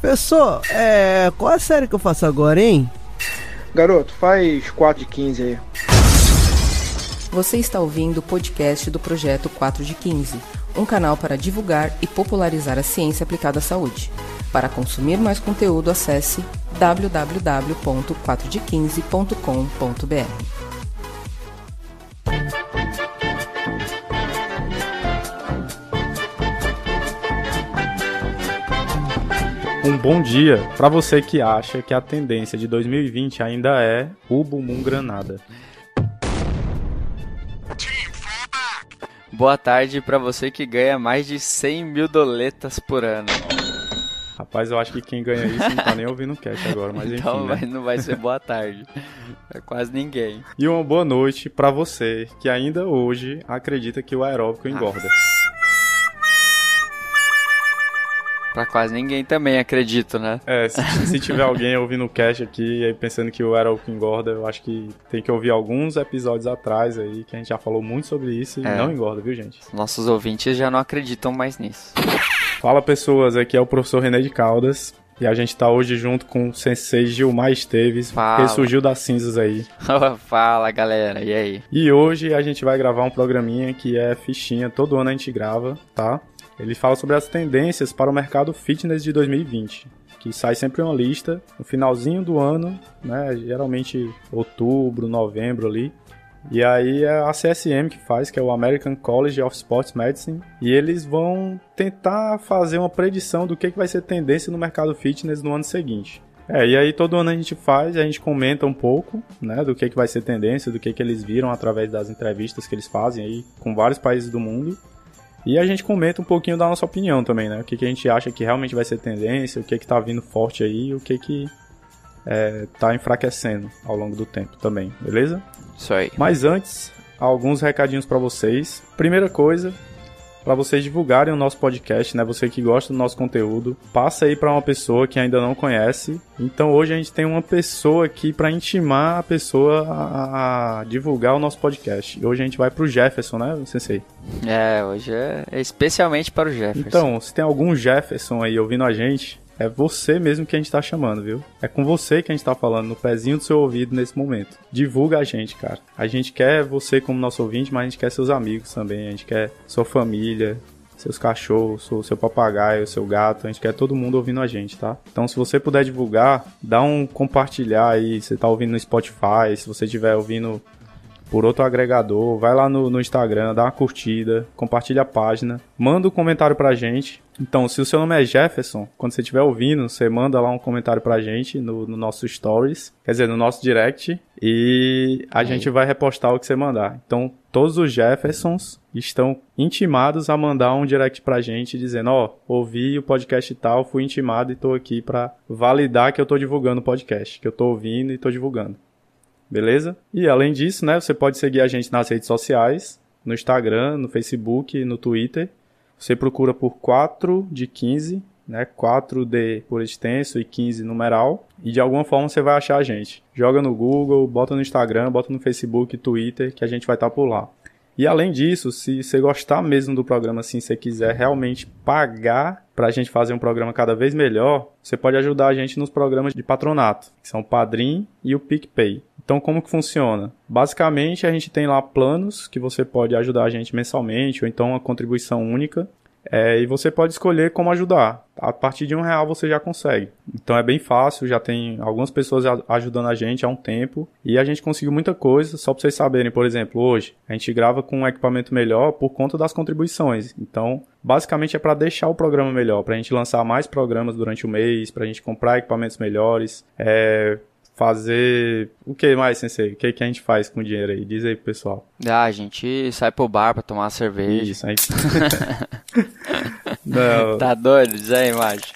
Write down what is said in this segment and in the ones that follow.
Pessoal, qual a série que eu faço agora, hein? Garoto, faz 4 de 15 aí. Você está ouvindo o podcast do Projeto 4 de 15, um canal para divulgar e popularizar a ciência aplicada à saúde. Para consumir mais conteúdo, acesse www.4de15.com.br. Um bom dia para você que acha que a tendência de 2020 ainda é o Bumum Granada. Boa tarde para você que ganha mais de 100 mil doletas por ano. Rapaz, eu acho que quem ganha isso não tá nem ouvindo o cast agora, mas então, enfim. Então né? Não vai ser boa tarde pra quase ninguém. E uma boa noite para você que ainda hoje acredita que o aeróbico engorda. Pra quase ninguém também, acredito, né? Se tiver alguém ouvindo o cast aqui e pensando que eu era o que engorda, eu acho que tem que ouvir alguns episódios atrás aí, que a gente já falou muito sobre isso e não engorda, viu, gente? Nossos ouvintes já não acreditam mais nisso. Fala, pessoas, aqui é o professor René de Caldas e a gente tá hoje junto com o sensei Gilmar Esteves, que surgiu das cinzas aí. Fala, galera, e aí? E hoje a gente vai gravar um programinha que é fichinha, todo ano a gente grava, tá? Ele fala sobre as tendências para o mercado fitness de 2020, que sai sempre uma lista no finalzinho do ano, né, geralmente outubro, novembro ali. E aí é a CSM que faz, que é o American College of Sports Medicine, e eles vão tentar fazer uma predição do que vai ser tendência no mercado fitness no ano seguinte. E aí todo ano a gente faz, a gente comenta um pouco, né, do que vai ser tendência, do que eles viram através das entrevistas que eles fazem aí com vários países do mundo. E a gente comenta um pouquinho da nossa opinião também, né? O que a gente acha que realmente vai ser tendência, o que tá vindo forte aí e o que tá enfraquecendo ao longo do tempo também, beleza? Isso aí. Mas antes, alguns recadinhos pra vocês. Primeira coisa, pra vocês divulgarem o nosso podcast, né? Você que gosta do nosso conteúdo, passa aí pra uma pessoa que ainda não conhece. Então hoje a gente tem uma pessoa aqui pra intimar a pessoa a divulgar o nosso podcast. E hoje a gente vai pro Jefferson, né, sensei? Hoje é especialmente para o Jefferson. Então, se tem algum Jefferson aí ouvindo a gente, é você mesmo que a gente tá chamando, viu? É com você que a gente tá falando, no pezinho do seu ouvido nesse momento. Divulga a gente, cara. A gente quer você como nosso ouvinte, mas a gente quer seus amigos também. A gente quer sua família, seus cachorros, seu papagaio, seu gato. A gente quer todo mundo ouvindo a gente, tá? Então, se você puder divulgar, dá um compartilhar aí. Se você tá ouvindo no Spotify, se você estiver ouvindo por outro agregador, vai lá no Instagram, dá uma curtida, compartilha a página, manda um comentário pra gente. Então, se o seu nome é Jefferson, quando você estiver ouvindo, você manda lá um comentário pra gente no nosso stories, quer dizer, no nosso direct, e a gente vai repostar o que você mandar. Então, todos os Jeffersons estão intimados a mandar um direct pra gente, dizendo, ouvi o podcast e tal, fui intimado e tô aqui pra validar que eu tô divulgando o podcast, que eu tô ouvindo e tô divulgando. Beleza? E além disso, né, você pode seguir a gente nas redes sociais, no Instagram, no Facebook, no Twitter. Você procura por 4 de 15, né, 4D por extenso e 15 numeral. E de alguma forma você vai achar a gente. Joga no Google, bota no Instagram, bota no Facebook, Twitter, que a gente vai estar por lá. E além disso, se você gostar mesmo do programa, assim, se você quiser realmente pagar pra gente fazer um programa cada vez melhor, você pode ajudar a gente nos programas de patronato, que são o Padrim e o PicPay. Então, como que funciona? Basicamente, a gente tem lá planos que você pode ajudar a gente mensalmente, ou então uma contribuição única, e você pode escolher como ajudar. A partir de R$1 você já consegue. Então é bem fácil, já tem algumas pessoas ajudando a gente há um tempo e a gente conseguiu muita coisa. Só para vocês saberem, por exemplo, hoje a gente grava com um equipamento melhor por conta das contribuições. Então basicamente é para deixar o programa melhor, para a gente lançar mais programas durante o mês, para a gente comprar equipamentos melhores, fazer... O que mais, sensei? O que a gente faz com o dinheiro aí? Diz aí pro pessoal. A gente sai pro bar pra tomar uma cerveja. Isso aí. Não. Tá doido? Diz aí, macho.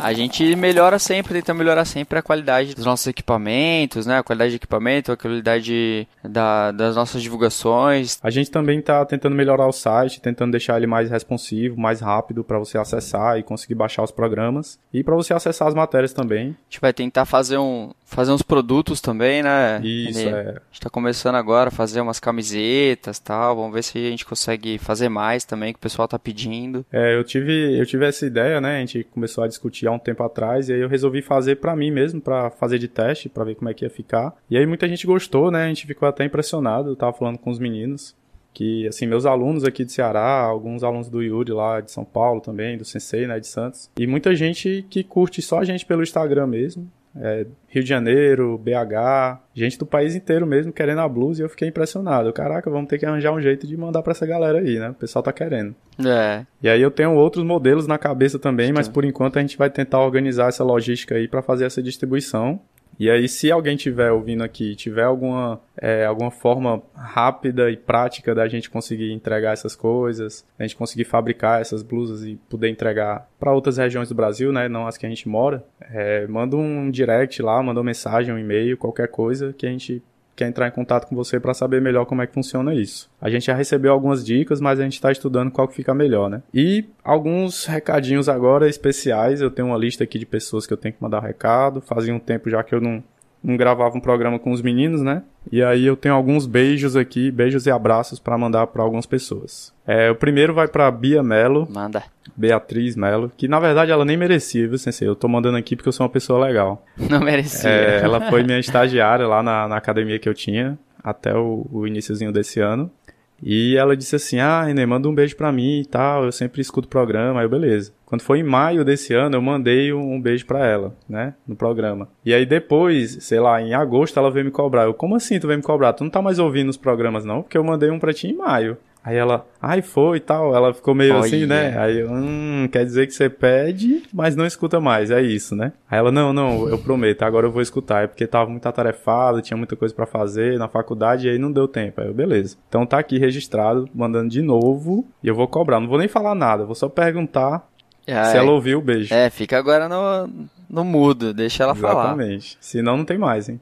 A gente melhora sempre, tenta melhorar sempre a qualidade dos nossos equipamentos, né? A qualidade de equipamento, a qualidade das nossas divulgações. A gente também tá tentando melhorar o site, tentando deixar ele mais responsivo, mais rápido para você acessar e conseguir baixar os programas. E para você acessar as matérias também. A gente vai tentar fazer uns produtos também, né? Isso, A gente tá começando agora a fazer umas camisetas e tal. Vamos ver se a gente consegue fazer mais também, que o pessoal tá pedindo. Eu tive essa ideia, né? A gente começou começou a discutir há um tempo atrás, e aí eu resolvi fazer pra mim mesmo, pra fazer de teste, pra ver como é que ia ficar. E aí muita gente gostou, né? A gente ficou até impressionado, eu tava falando com os meninos, que, assim, meus alunos aqui de Ceará, alguns alunos do Yuri lá de São Paulo também, do Sensei, né, de Santos, e muita gente que curte só a gente pelo Instagram mesmo, Rio de Janeiro, BH, gente do país inteiro mesmo querendo a blusa, e eu fiquei impressionado. Caraca, vamos ter que arranjar um jeito de mandar pra essa galera aí, né? O pessoal tá querendo. E aí eu tenho outros modelos na cabeça também, mas por enquanto a gente vai tentar organizar essa logística aí pra fazer essa distribuição. E aí, se alguém estiver ouvindo aqui, tiver alguma forma rápida e prática da gente conseguir entregar essas coisas, a gente conseguir fabricar essas blusas e poder entregar para outras regiões do Brasil, né, não as que a gente mora, manda um direct lá, manda uma mensagem, um e-mail, qualquer coisa, que a gente quer entrar em contato com você para saber melhor como é que funciona isso. A gente já recebeu algumas dicas, mas a gente está estudando qual que fica melhor, né? E alguns recadinhos agora especiais. Eu tenho uma lista aqui de pessoas que eu tenho que mandar recado. Fazia um tempo já que eu não gravava um programa com os meninos, né? E aí eu tenho alguns beijos aqui, beijos e abraços para mandar para algumas pessoas. O primeiro vai para Bia Melo. Manda. Beatriz Melo, que na verdade ela nem merecia, viu, Sensei? Eu tô mandando aqui porque eu sou uma pessoa legal. Não merecia. Ela foi minha estagiária lá na academia que eu tinha, até o iniciozinho desse ano. E ela disse assim, Inê, manda um beijo pra mim e tal, eu sempre escuto o programa, aí eu, beleza. Quando foi em maio desse ano, eu mandei um beijo pra ela, né, no programa. E aí depois, sei lá, em agosto ela veio me cobrar. Eu, como assim tu veio me cobrar? Tu não tá mais ouvindo os programas não? Porque eu mandei um pra ti em maio. Aí ela, foi e tal, ela ficou meio assim, né? Aí eu, quer dizer que você pede, mas não escuta mais, é isso, né? Aí ela, não, eu prometo, agora eu vou escutar. É porque tava muito atarefado, tinha muita coisa pra fazer na faculdade e aí não deu tempo. Aí eu, beleza. Então tá aqui registrado, mandando de novo e eu vou cobrar. Não vou nem falar nada, vou só perguntar se ela ouviu o beijo. Fica agora no mudo, deixa ela falar. Exatamente, senão não tem mais, hein?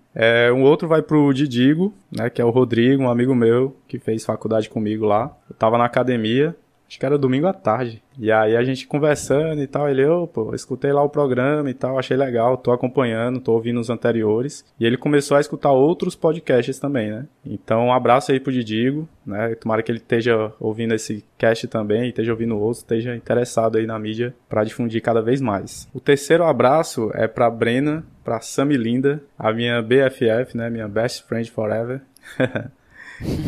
Um outro vai pro Didigo, né, que é o Rodrigo, um amigo meu, que fez faculdade comigo lá. Eu tava na academia, acho que era domingo à tarde, e aí a gente conversando e tal, ele, escutei lá o programa e tal, achei legal, tô acompanhando, tô ouvindo os anteriores, e ele começou a escutar outros podcasts também, né? Então, um abraço aí pro Didigo, né, tomara que ele esteja ouvindo esse cast também, esteja ouvindo outro, esteja interessado aí na mídia pra difundir cada vez mais. O terceiro abraço é pra Brena, pra Sammy Linda, a minha BFF, né, minha best friend forever,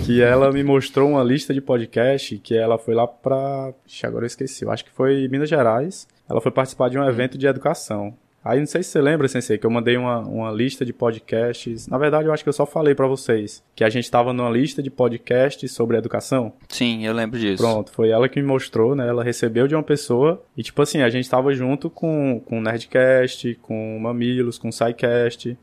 que ela me mostrou uma lista de podcast que ela foi lá pra... agora eu esqueci, eu acho que foi Minas Gerais. Ela foi participar de um evento de educação. Aí não sei se você lembra, Sensei, que eu mandei uma lista de podcasts. Na verdade, eu acho que eu só falei pra vocês que a gente tava numa lista de podcasts sobre educação. Sim, eu lembro disso. Pronto, foi ela que me mostrou, né? Ela recebeu de uma pessoa e, tipo assim, a gente tava junto com o Nerdcast, com o Mamilos, com o SciCast.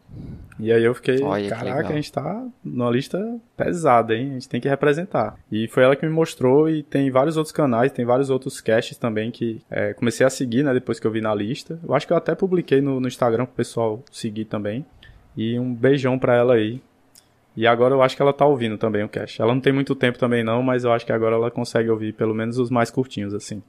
E aí eu fiquei, caraca, a gente tá numa lista pesada, hein? A gente tem que representar. E foi ela que me mostrou e tem vários outros canais, tem vários outros casts também que comecei a seguir, né? Depois que eu vi na lista. Eu acho que eu até publiquei no Instagram pro pessoal seguir também. E um beijão pra ela aí. E agora eu acho que ela tá ouvindo também o cast. Ela não tem muito tempo também não, mas eu acho que agora ela consegue ouvir pelo menos os mais curtinhos, assim.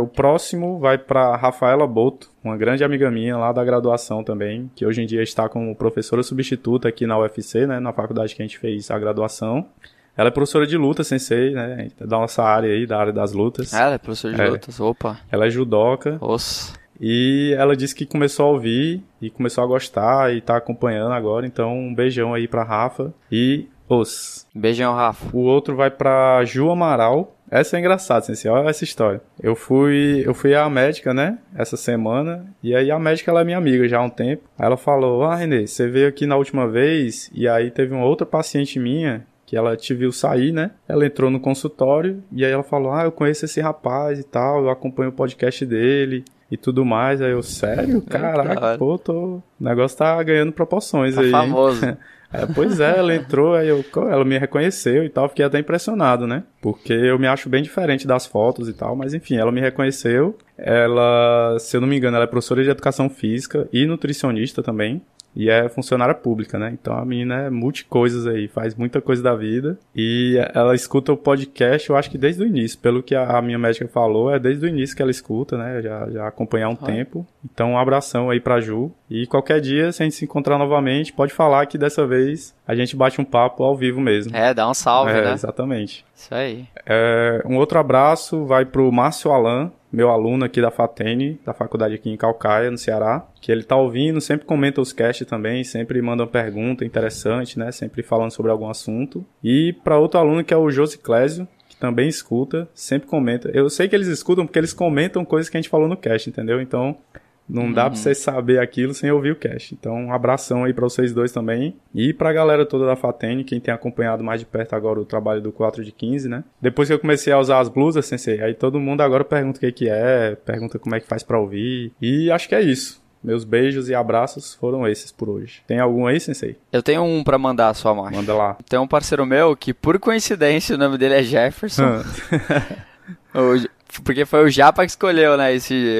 O próximo vai pra Rafaela Boto, uma grande amiga minha lá da graduação também, que hoje em dia está como professora substituta aqui na UFC, né, na faculdade que a gente fez a graduação. Ela é professora de luta, Sensei, né, da nossa área aí, da área das lutas. Ela é professora de lutas, opa. Ela é judoca. Nossa. E ela disse que começou a ouvir e começou a gostar e tá acompanhando agora. Então, um beijão aí pra Rafa e os... Beijão, Rafa. O outro vai pra Ju Amaral. Essa é engraçada, Sensei. Olha essa história. Eu fui à médica, né? Essa semana. E aí a médica, ela é minha amiga já há um tempo. Aí ela falou, Renê, você veio aqui na última vez e aí teve uma outra paciente minha que ela te viu sair, né? Ela entrou no consultório e aí ela falou, eu conheço esse rapaz e tal, eu acompanho o podcast dele... e tudo mais, aí eu, sério? Caraca, o negócio tá ganhando proporções tá aí. Tá famoso. Pois é, ela entrou, aí ela me reconheceu e tal, fiquei até impressionado, né? Porque eu me acho bem diferente das fotos e tal, mas enfim, ela me reconheceu. Ela, se eu não me engano, ela é professora de educação física e nutricionista também. E é funcionária pública, né? Então a menina é multicoisas aí, faz muita coisa da vida. E ela escuta o podcast, eu acho que desde o início. Pelo que a minha médica falou, é desde o início que ela escuta, né? Já acompanha há um tempo. Então um abração aí pra Ju. E qualquer dia, se a gente se encontrar novamente, pode falar que dessa vez a gente bate um papo ao vivo mesmo. É, dá um salve, né? Exatamente. Isso aí. É, um outro abraço vai pro Márcio Alan, meu aluno aqui da Fatene, da faculdade aqui em Caucaia, no Ceará, que ele tá ouvindo, sempre comenta os casts também, sempre manda uma pergunta interessante, né? Sempre falando sobre algum assunto. E para outro aluno que é o José Clésio, que também escuta, sempre comenta. Eu sei que eles escutam porque eles comentam coisas que a gente falou no cast, entendeu? Então... não dá pra vocês saber aquilo sem ouvir o cast. Então, um abração aí pra vocês dois também. E pra galera toda da Fatene, quem tem acompanhado mais de perto agora o trabalho do 4 de 15, né? Depois que eu comecei a usar as blusas, sensei, aí todo mundo agora pergunta o que é, pergunta como é que faz pra ouvir. E acho que é isso. Meus beijos e abraços foram esses por hoje. Tem algum aí, sensei? Eu tenho um pra mandar, só, Márcio. Manda lá. Tem um parceiro meu que, por coincidência, o nome dele é Jefferson. Porque foi o Japa que escolheu, né,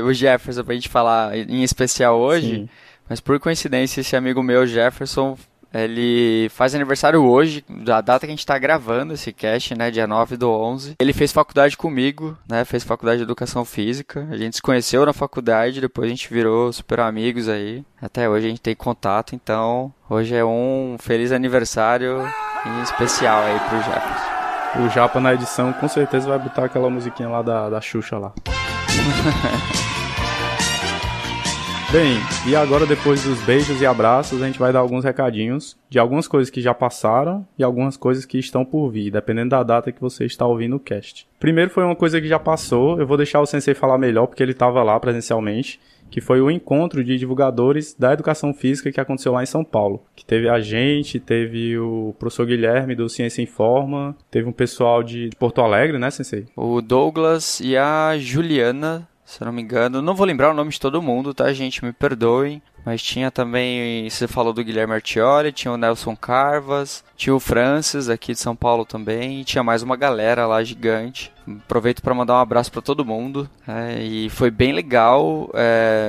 o Jefferson pra gente falar em especial hoje. Sim. Mas por coincidência, esse amigo meu, Jefferson, ele faz aniversário hoje, da data que a gente tá gravando esse cast, né, dia 9/11. Ele fez faculdade comigo, né, fez faculdade de educação física. A gente se conheceu na faculdade, depois a gente virou super amigos aí. Até hoje a gente tem contato, então hoje é um feliz aniversário em especial aí pro Jefferson. O Japa na edição com certeza vai botar aquela musiquinha lá da Xuxa lá. Bem, e agora depois dos beijos e abraços, a gente vai dar alguns recadinhos de algumas coisas que já passaram e algumas coisas que estão por vir, dependendo da data que você está ouvindo o cast. Primeiro foi uma coisa que já passou, eu vou deixar o sensei falar melhor porque ele estava lá presencialmente, que foi o encontro de divulgadores da educação física que aconteceu lá em São Paulo. Que teve a gente, teve o professor Guilherme do Ciência em Forma, teve um pessoal de Porto Alegre, né, sensei? O Douglas e a Juliana, se eu não me engano. Não vou lembrar o nome de todo mundo, tá, gente? Me perdoem. Mas tinha também, você falou do Guilherme Artioli, tinha o Nelson Carvas, tinha o Francis aqui de São Paulo também, e tinha mais uma galera lá gigante. Aproveito para mandar um abraço para todo mundo, e foi bem legal.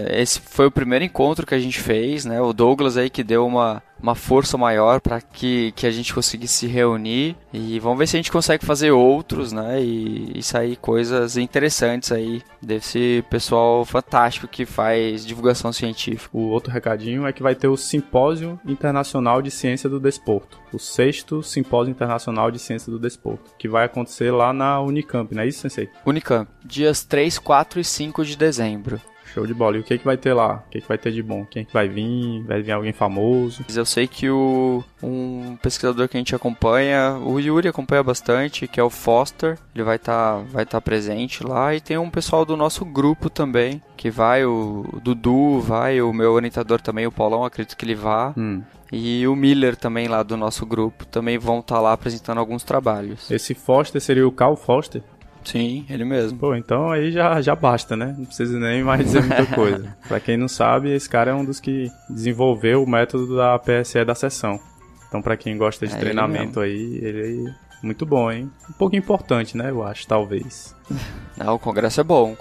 Esse foi o primeiro encontro que a gente fez, né? O Douglas aí que deu uma força maior para que a gente conseguisse se reunir, e vamos ver se a gente consegue fazer outros, né? E sair coisas interessantes aí desse pessoal fantástico que faz divulgação científica. O outro recadinho é que vai ter o Simpósio Internacional de Ciência do Desporto, o 6º Simpósio Internacional de Ciência do Desporto, que vai acontecer lá na Unicamp, não é isso, sensei? Unicamp, dias 3, 4 e 5 de dezembro. Show de bola. E o que vai ter lá? O que vai ter de bom? Quem que vai vir? Vai vir alguém famoso? Eu sei que um pesquisador que a gente acompanha, o Yuri acompanha bastante, que é o Foster. Ele vai tá presente lá. E tem um pessoal do nosso grupo também, que vai o Dudu, vai o meu orientador também, o Paulão, acredito que ele vá. E o Miller também lá do nosso grupo também vão estar lá apresentando alguns trabalhos. Esse Foster seria o Carl Foster? Sim, ele mesmo. Pô, então aí já basta, né? Não precisa nem mais dizer muita coisa. Pra quem não sabe, esse cara é um dos que desenvolveu o método da PSE da sessão. Então pra quem gosta de treinamento aí, ele é muito bom, hein? Um pouco importante, né? Eu acho, talvez. Não, o congresso é bom,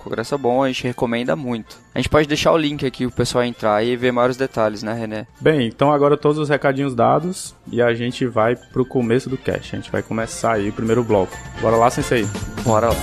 a gente recomenda muito. A gente pode deixar o link aqui pro pessoal entrar e ver maiores detalhes, né, René? Bem, então agora todos os recadinhos dados e a gente vai pro começo do cast. A gente vai começar aí o primeiro bloco. Bora lá, sensei? Bora lá.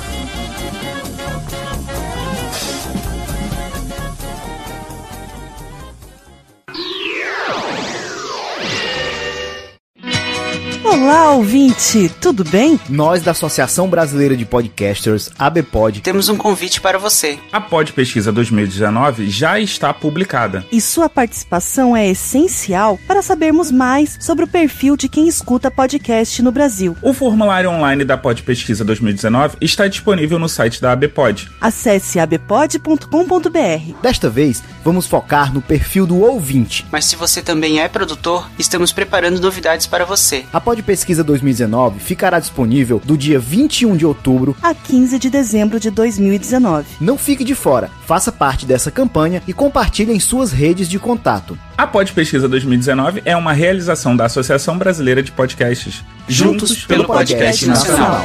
Olá, ouvinte! Tudo bem? Nós, da Associação Brasileira de Podcasters, ABPOD, temos um convite para você. A PodPesquisa 2019 já está publicada. E sua participação é essencial para sabermos mais sobre o perfil de quem escuta podcast no Brasil. O formulário online da PodPesquisa 2019 está disponível no site da ABPOD. Acesse abpod.com.br. Desta vez, vamos focar no perfil do ouvinte. Mas se você também é produtor, estamos preparando novidades para você. A PodPesquisa 2019 ficará disponível do dia 21 de outubro a 15 de dezembro de 2019. Não fique de fora, faça parte dessa campanha e compartilhe em suas redes de contato. A PodPesquisa 2019 é uma realização da Associação Brasileira de Podcasts, juntos pelo Podcast Nacional.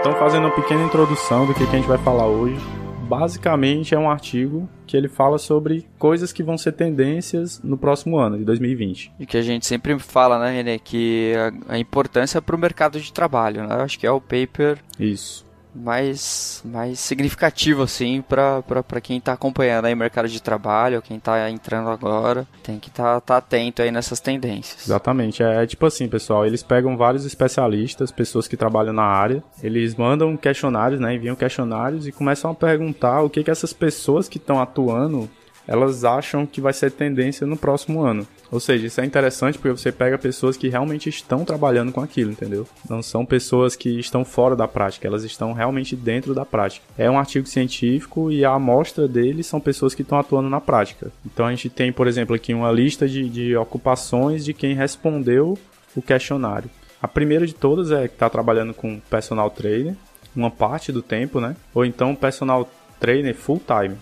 Então, fazendo uma pequena introdução do que a gente vai falar hoje. Basicamente é um artigo que ele fala sobre coisas que vão ser tendências no próximo ano, de 2020. E que a gente sempre fala, né, René, que a importância para o mercado de trabalho, né? Eu acho que é o paper... Isso. mais significativo, assim, para quem tá acompanhando aí o mercado de trabalho, quem tá entrando agora, tem que tá atento aí nessas tendências. Exatamente, é tipo assim, pessoal, eles pegam vários especialistas, pessoas que trabalham na área, eles mandam questionários, né, enviam questionários e começam a perguntar o que essas pessoas que estão atuando, elas acham que vai ser tendência no próximo ano. Ou seja, isso é interessante porque você pega pessoas que realmente estão trabalhando com aquilo, entendeu? Não são pessoas que estão fora da prática, elas estão realmente dentro da prática. É um artigo científico e a amostra dele são pessoas que estão atuando na prática. Então a gente tem, por exemplo, aqui uma lista de ocupações de quem respondeu o questionário. A primeira de todas é que está trabalhando com personal trainer, uma parte do tempo, né? Ou então personal trainer full time.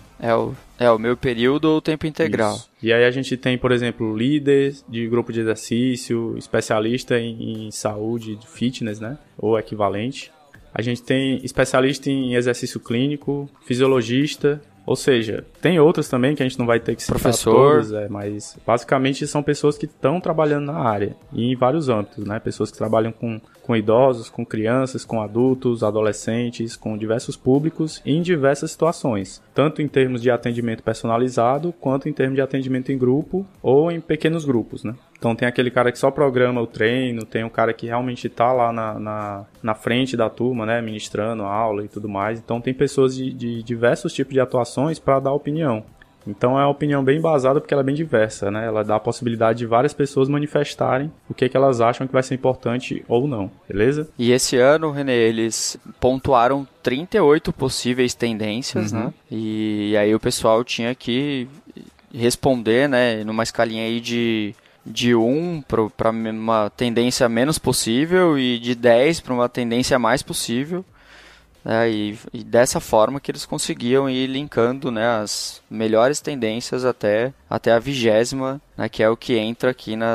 É o meu período ou tempo integral. Isso. E aí a gente tem, por exemplo, líder de grupo de exercício, especialista em saúde, fitness, né? Ou equivalente. A gente tem especialista em exercício clínico, fisiologista, ou seja, tem outras também que a gente não vai ter que citar todas, mas basicamente são pessoas que estão trabalhando na área e em vários âmbitos, né? Pessoas que trabalham com idosos, com crianças, com adultos, adolescentes, com diversos públicos e em diversas situações, tanto em termos de atendimento personalizado, quanto em termos de atendimento em grupo ou em pequenos grupos, né? Então tem aquele cara que só programa o treino, tem um cara que realmente está lá na frente da turma, né, ministrando a aula e tudo mais. Então tem pessoas de diversos tipos de atuações para dar opinião. Então é uma opinião bem embasada porque ela é bem diversa, né? Ela dá a possibilidade de várias pessoas manifestarem o que elas acham que vai ser importante ou não, beleza? E esse ano, René, eles pontuaram 38 possíveis tendências, né? E aí o pessoal tinha que responder, né, numa escalinha aí de 1 para uma tendência menos possível e de 10 para uma tendência mais possível. É, e dessa forma que eles conseguiam ir linkando, né, as melhores tendências até a 20ª, né, que é o que entra aqui na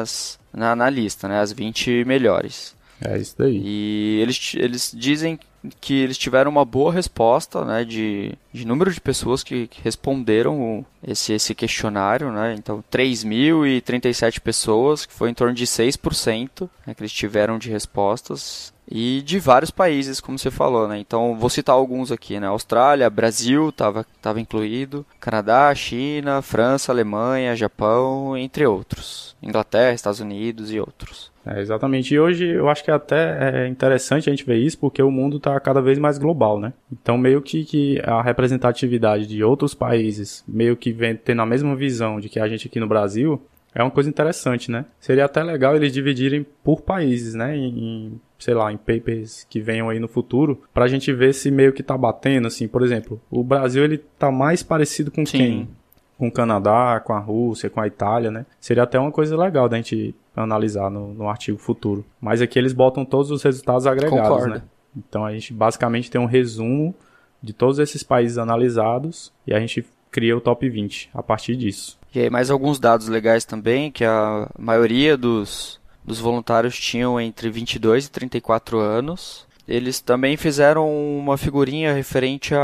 lista, né, as 20 melhores. É isso daí. E eles dizem que eles tiveram uma boa resposta, né, de número de pessoas que responderam esse questionário, né, então 3.037 pessoas, que foi em torno de 6%, né, que eles tiveram de respostas, e de vários países, como você falou, né, então vou citar alguns aqui, né, Austrália, Brasil, tava incluído, Canadá, China, França, Alemanha, Japão, entre outros, Inglaterra, Estados Unidos e outros. É, exatamente, e hoje eu acho que até é interessante a gente ver isso, porque o mundo está cada vez mais global, né? Então meio que a representatividade de outros países, meio que vem tendo a mesma visão de que a gente aqui no Brasil, é uma coisa interessante, né? Seria até legal eles dividirem por países, né? Em sei lá, em papers que venham aí no futuro, pra gente ver se meio que tá batendo, assim, por exemplo, o Brasil ele tá mais parecido com quem? Com o Canadá, com a Rússia, com a Itália, né? Seria até uma coisa legal da gente analisar no artigo futuro. Mas aqui eles botam todos os resultados agregados, concordo, né? Então a gente basicamente tem um resumo de todos esses países analisados e a gente cria o top 20 a partir disso. E aí mais alguns dados legais também, que a maioria dos voluntários tinham entre 22 e 34 anos. Eles também fizeram uma figurinha referente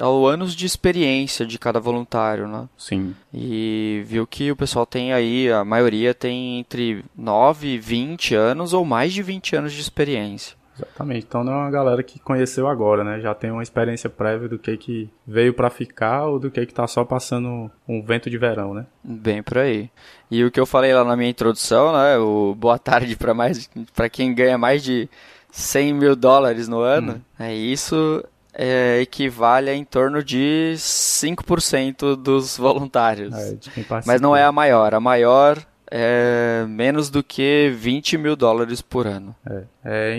ao anos de experiência de cada voluntário, né? Sim. E viu que o pessoal tem aí, a maioria tem entre 9 e 20 anos ou mais de 20 anos de experiência. Exatamente, então não é uma galera que conheceu agora, né? Já tem uma experiência prévia do que veio pra ficar ou do que tá só passando um vento de verão, né? Bem por aí. E o que eu falei lá na minha introdução, né? O boa tarde pra quem ganha mais de $100 mil no ano, é isso... equivale a em torno de 5% dos voluntários. Mas não é a maior. A maior é menos do que $20 mil por ano.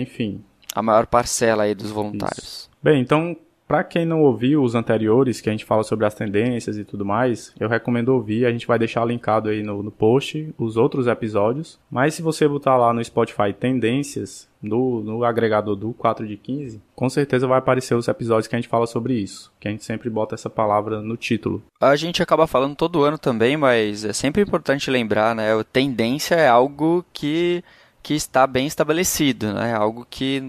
Enfim. A maior parcela aí dos voluntários. Isso. Bem, então, para quem não ouviu os anteriores, que a gente fala sobre as tendências e tudo mais, eu recomendo ouvir. A gente vai deixar linkado aí no post os outros episódios. Mas se você botar lá no Spotify Tendências... No agregador do 4 de 15, com certeza vai aparecer os episódios que a gente fala sobre isso, que a gente sempre bota essa palavra no título. A gente acaba falando todo ano também, mas é sempre importante lembrar, né? A tendência é algo que está bem estabelecido, né? Algo que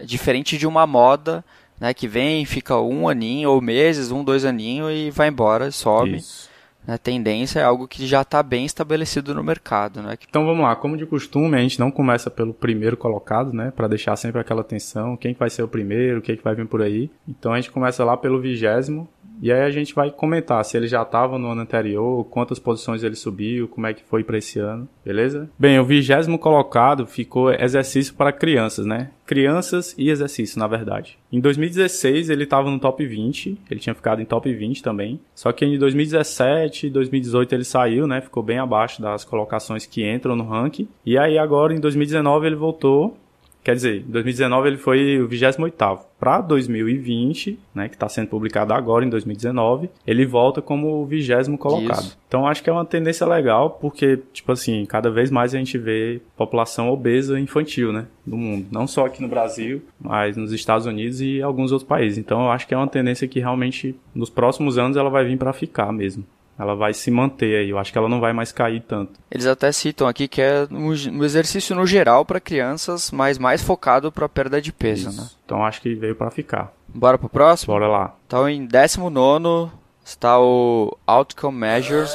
é diferente de uma moda, né? Que vem, fica um aninho ou meses, 1, 2 aninhos e vai embora, sobe. Isso. A tendência é algo que já está bem estabelecido no mercado, né? Então vamos lá, como de costume, a gente não começa pelo primeiro colocado, né? Para deixar sempre aquela tensão, quem vai ser o primeiro, o que vai vir por aí. Então a gente começa lá pelo 20º, e aí a gente vai comentar se ele já estava no ano anterior, quantas posições ele subiu, como é que foi para esse ano, beleza? Bem, o 20º colocado ficou exercício para crianças, né? Crianças e exercício, na verdade. Em 2016 ele estava no top 20, ele tinha ficado em top 20 também, só que em 2017, 2018 ele saiu, né? Ficou bem abaixo das colocações que entram no ranking, e aí agora em 2019 ele voltou. Quer dizer, em 2019 ele foi o 28º. Para 2020, né, que está sendo publicado agora em 2019, ele volta como o 20º colocado. Isso. Então acho que é uma tendência legal, porque, tipo assim, cada vez mais a gente vê população obesa infantil, né, no mundo. Não só aqui no Brasil, mas nos Estados Unidos e alguns outros países. Então eu acho que é uma tendência que realmente, nos próximos anos, ela vai vir para ficar mesmo. Ela vai se manter aí, eu acho que ela não vai mais cair tanto. Eles até citam aqui que é um exercício no geral para crianças, mas mais focado para perda de peso, isso, né? Então acho que veio para ficar. Bora pro próximo? Bora lá. Então em 19º está o Outcome Measures,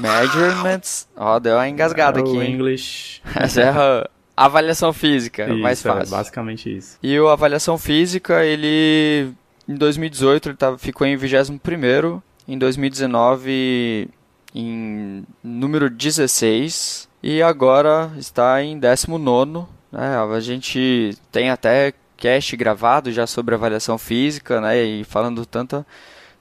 Measurements, ó, deu uma engasgada aqui, hein? English. Essa é a avaliação física, isso, mais fácil. É basicamente isso. E o avaliação física, ele em 2018 ele ficou em 21º. Em 2019, em número 16, e agora está em 19º. Né? A gente tem até cast gravado já sobre avaliação física, né? E falando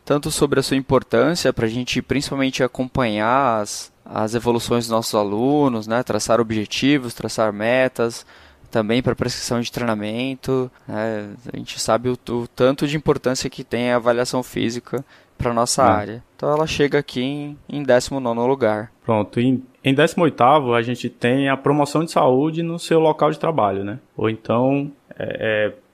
tanto sobre a sua importância para a gente principalmente acompanhar as evoluções dos nossos alunos, né? Traçar objetivos, traçar metas, também para prescrição de treinamento. Né? A gente sabe o tanto de importância que tem a avaliação física para nossa área. Então ela chega aqui em 19º lugar. Pronto, em 18º a gente tem a promoção de saúde no seu local de trabalho, né? Ou então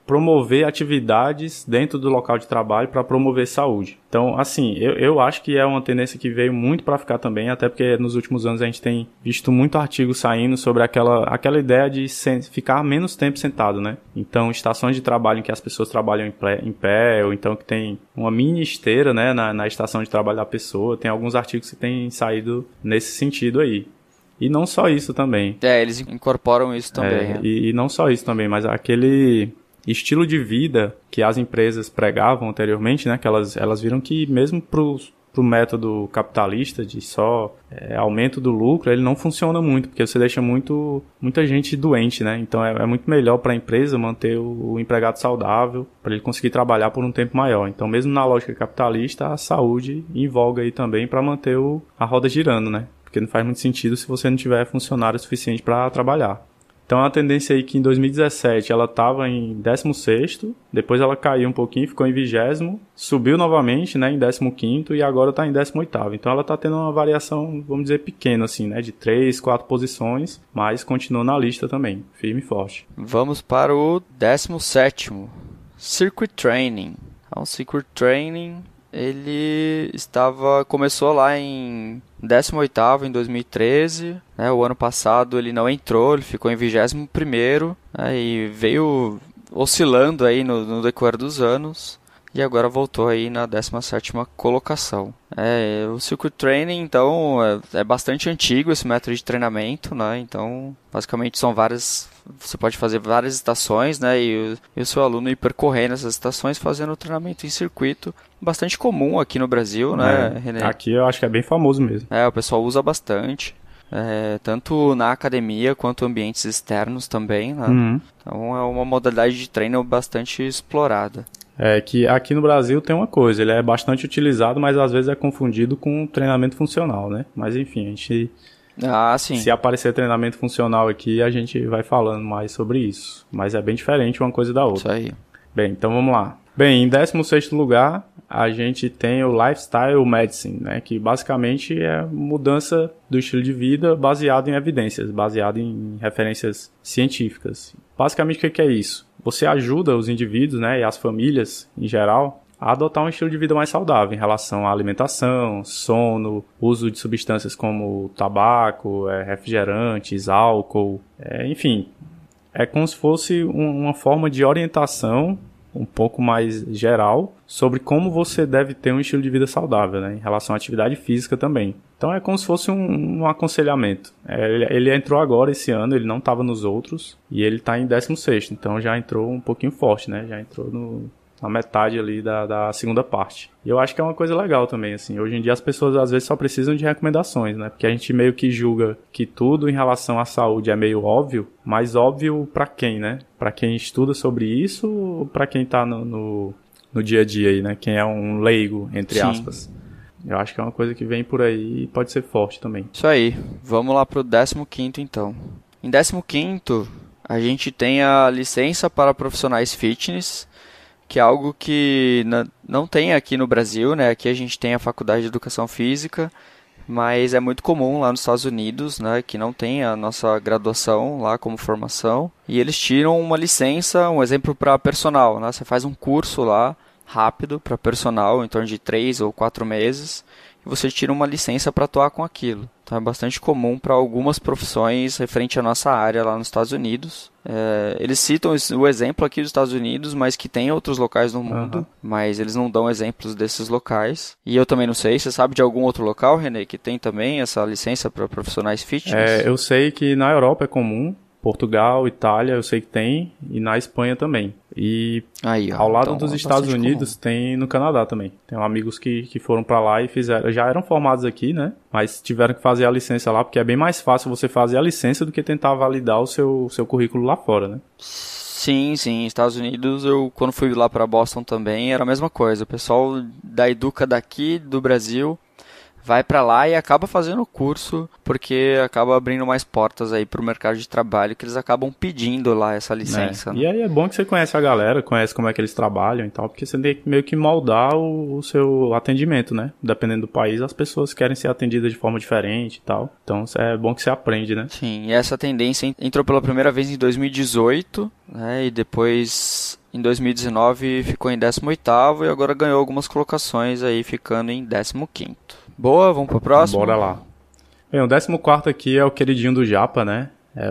promover atividades dentro do local de trabalho para promover saúde. Então, assim, eu acho que é uma tendência que veio muito para ficar também, até porque nos últimos anos a gente tem visto muito artigo saindo sobre aquela ideia de ficar menos tempo sentado, né? Então, estações de trabalho em que as pessoas trabalham em pé, ou então que tem uma mini esteira, né, na estação de trabalho da pessoa, tem alguns artigos que têm saído nesse sentido aí. E não só isso também. Eles incorporam isso também. E não só isso também, mas aquele estilo de vida que as empresas pregavam anteriormente, né, que elas viram que mesmo pro método capitalista de só aumento do lucro, ele não funciona muito, porque você deixa muita gente doente, né? Então é muito melhor para a empresa manter o empregado saudável, para ele conseguir trabalhar por um tempo maior. Então mesmo na lógica capitalista, a saúde em voga aí também para manter a roda girando, né? Porque não faz muito sentido se você não tiver funcionário suficiente para trabalhar. Então é uma tendência aí que em 2017 ela estava em 16º, depois ela caiu um pouquinho, ficou em 20º, subiu novamente, né, em 15º e agora está em 18º. Então ela está tendo uma variação, vamos dizer, pequena, assim, né, de 3, 4 posições, mas continua na lista também, firme e forte. Vamos para o 17º, Circuit Training. Então, o Circuit Training, ele começou lá em 18º em 2013, né? O ano passado ele não entrou, ele ficou em 21º, né? E veio oscilando aí no decorrer dos anos e agora voltou aí na 17ª colocação. O Circuit Training, então, é bastante antigo esse método de treinamento, né? Então, basicamente você pode fazer várias estações, né? E o seu aluno ir percorrendo essas estações fazendo o treinamento em circuito, bastante comum aqui no Brasil, né, René? Aqui eu acho que é bem famoso mesmo. O pessoal usa bastante, tanto na academia quanto em ambientes externos também, né? Uhum. Então é uma modalidade de treino bastante explorada. É que aqui no Brasil tem uma coisa, ele é bastante utilizado, mas às vezes é confundido com treinamento funcional, né? Mas enfim, a gente... sim. Se aparecer treinamento funcional aqui, a gente vai falando mais sobre isso. Mas é bem diferente uma coisa da outra. Isso aí. Bem, então vamos lá. Bem, em 16º lugar, a gente tem o Lifestyle Medicine, né? Que basicamente é mudança do estilo de vida baseado em evidências, baseado em referências científicas. Basicamente, o que é isso? Você ajuda os indivíduos, né, e as famílias em geral a adotar um estilo de vida mais saudável em relação à alimentação, sono, uso de substâncias como tabaco, refrigerantes, álcool, enfim. É como se fosse uma forma de orientação um pouco mais geral sobre como você deve ter um estilo de vida saudável, né, em relação à atividade física também. Então é como se fosse um aconselhamento. Ele entrou agora esse ano, ele não estava nos outros, e ele está em 16º, então já entrou um pouquinho forte, né? Já entrou na metade ali da segunda parte. E eu acho que é uma coisa legal também, assim. Hoje em dia as pessoas às vezes só precisam de recomendações, né? Porque a gente meio que julga que tudo em relação à saúde é meio óbvio, mas óbvio pra quem, né? Pra quem estuda sobre isso ou pra quem tá no dia a dia aí, né? Quem é um leigo, entre Sim. aspas. Eu acho que é uma coisa que vem por aí e pode ser forte também. Isso aí. Vamos lá pro 15º, então. Em 15º, a gente tem a licença para profissionais fitness, que é algo que não tem aqui no Brasil, né? Aqui a gente tem a Faculdade de Educação Física, mas é muito comum lá nos Estados Unidos, né? Que não tem a nossa graduação lá como formação. E eles tiram uma licença, um exemplo para personal, né? Você faz um curso lá, rápido, para personal, em torno de 3 ou 4 meses, e você tira uma licença para atuar com aquilo. Então é bastante comum para algumas profissões referente à nossa área lá nos Estados Unidos. Eles citam o exemplo aqui dos Estados Unidos, mas que tem outros locais no mundo, mas eles não dão exemplos desses locais. E eu também não sei, você sabe de algum outro local, René, que tem também essa licença para profissionais fitness? Eu sei que na Europa é comum, Portugal, Itália, eu sei que tem, e na Espanha também. E aí, ó, ao lado então, dos Estados Unidos tem no Canadá também. Tem amigos que foram pra lá e fizeram, já eram formados aqui, né? Mas tiveram que fazer a licença lá, porque é bem mais fácil você fazer a licença do que tentar validar o seu currículo lá fora, né? Sim. Estados Unidos, eu quando fui lá pra Boston também, era a mesma coisa. O pessoal da Educa daqui, do Brasil, vai para lá e acaba fazendo o curso, porque acaba abrindo mais portas aí pro mercado de trabalho, que eles acabam pedindo lá essa licença. Né? E aí é bom que você conhece a galera, conhece como é que eles trabalham e tal, porque você tem que meio que moldar o seu atendimento, né? Dependendo do país, as pessoas querem ser atendidas de forma diferente e tal. Então é bom que você aprende, né? Sim, e essa tendência entrou pela primeira vez em 2018, né? E depois, em 2019, ficou em 18º e agora ganhou algumas colocações aí, ficando em 15º. Boa, vamos pro próximo? Bora lá. Bem, o 14º aqui é o queridinho do Japa, né? É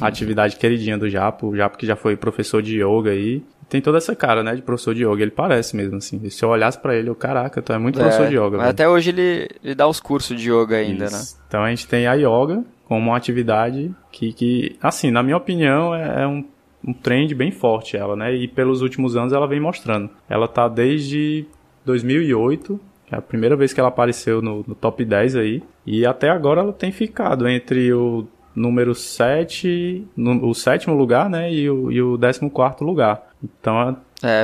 a atividade queridinha do Japa. O Japa que já foi professor de yoga aí. Tem toda essa cara, né, de professor de yoga. Ele parece mesmo, assim. Se eu olhasse pra ele, eu, caraca, tu é muito professor de yoga. Mas até hoje ele dá os cursos de yoga ainda, Isso. né? Então a gente tem a yoga como uma atividade que assim, na minha opinião, é um trend bem forte ela, né? E pelos últimos anos ela vem mostrando. Ela tá desde 2008... É a primeira vez que ela apareceu no top 10 aí. E até agora ela tem ficado entre o número 7, o 7º lugar, né? E o 14º lugar. Então,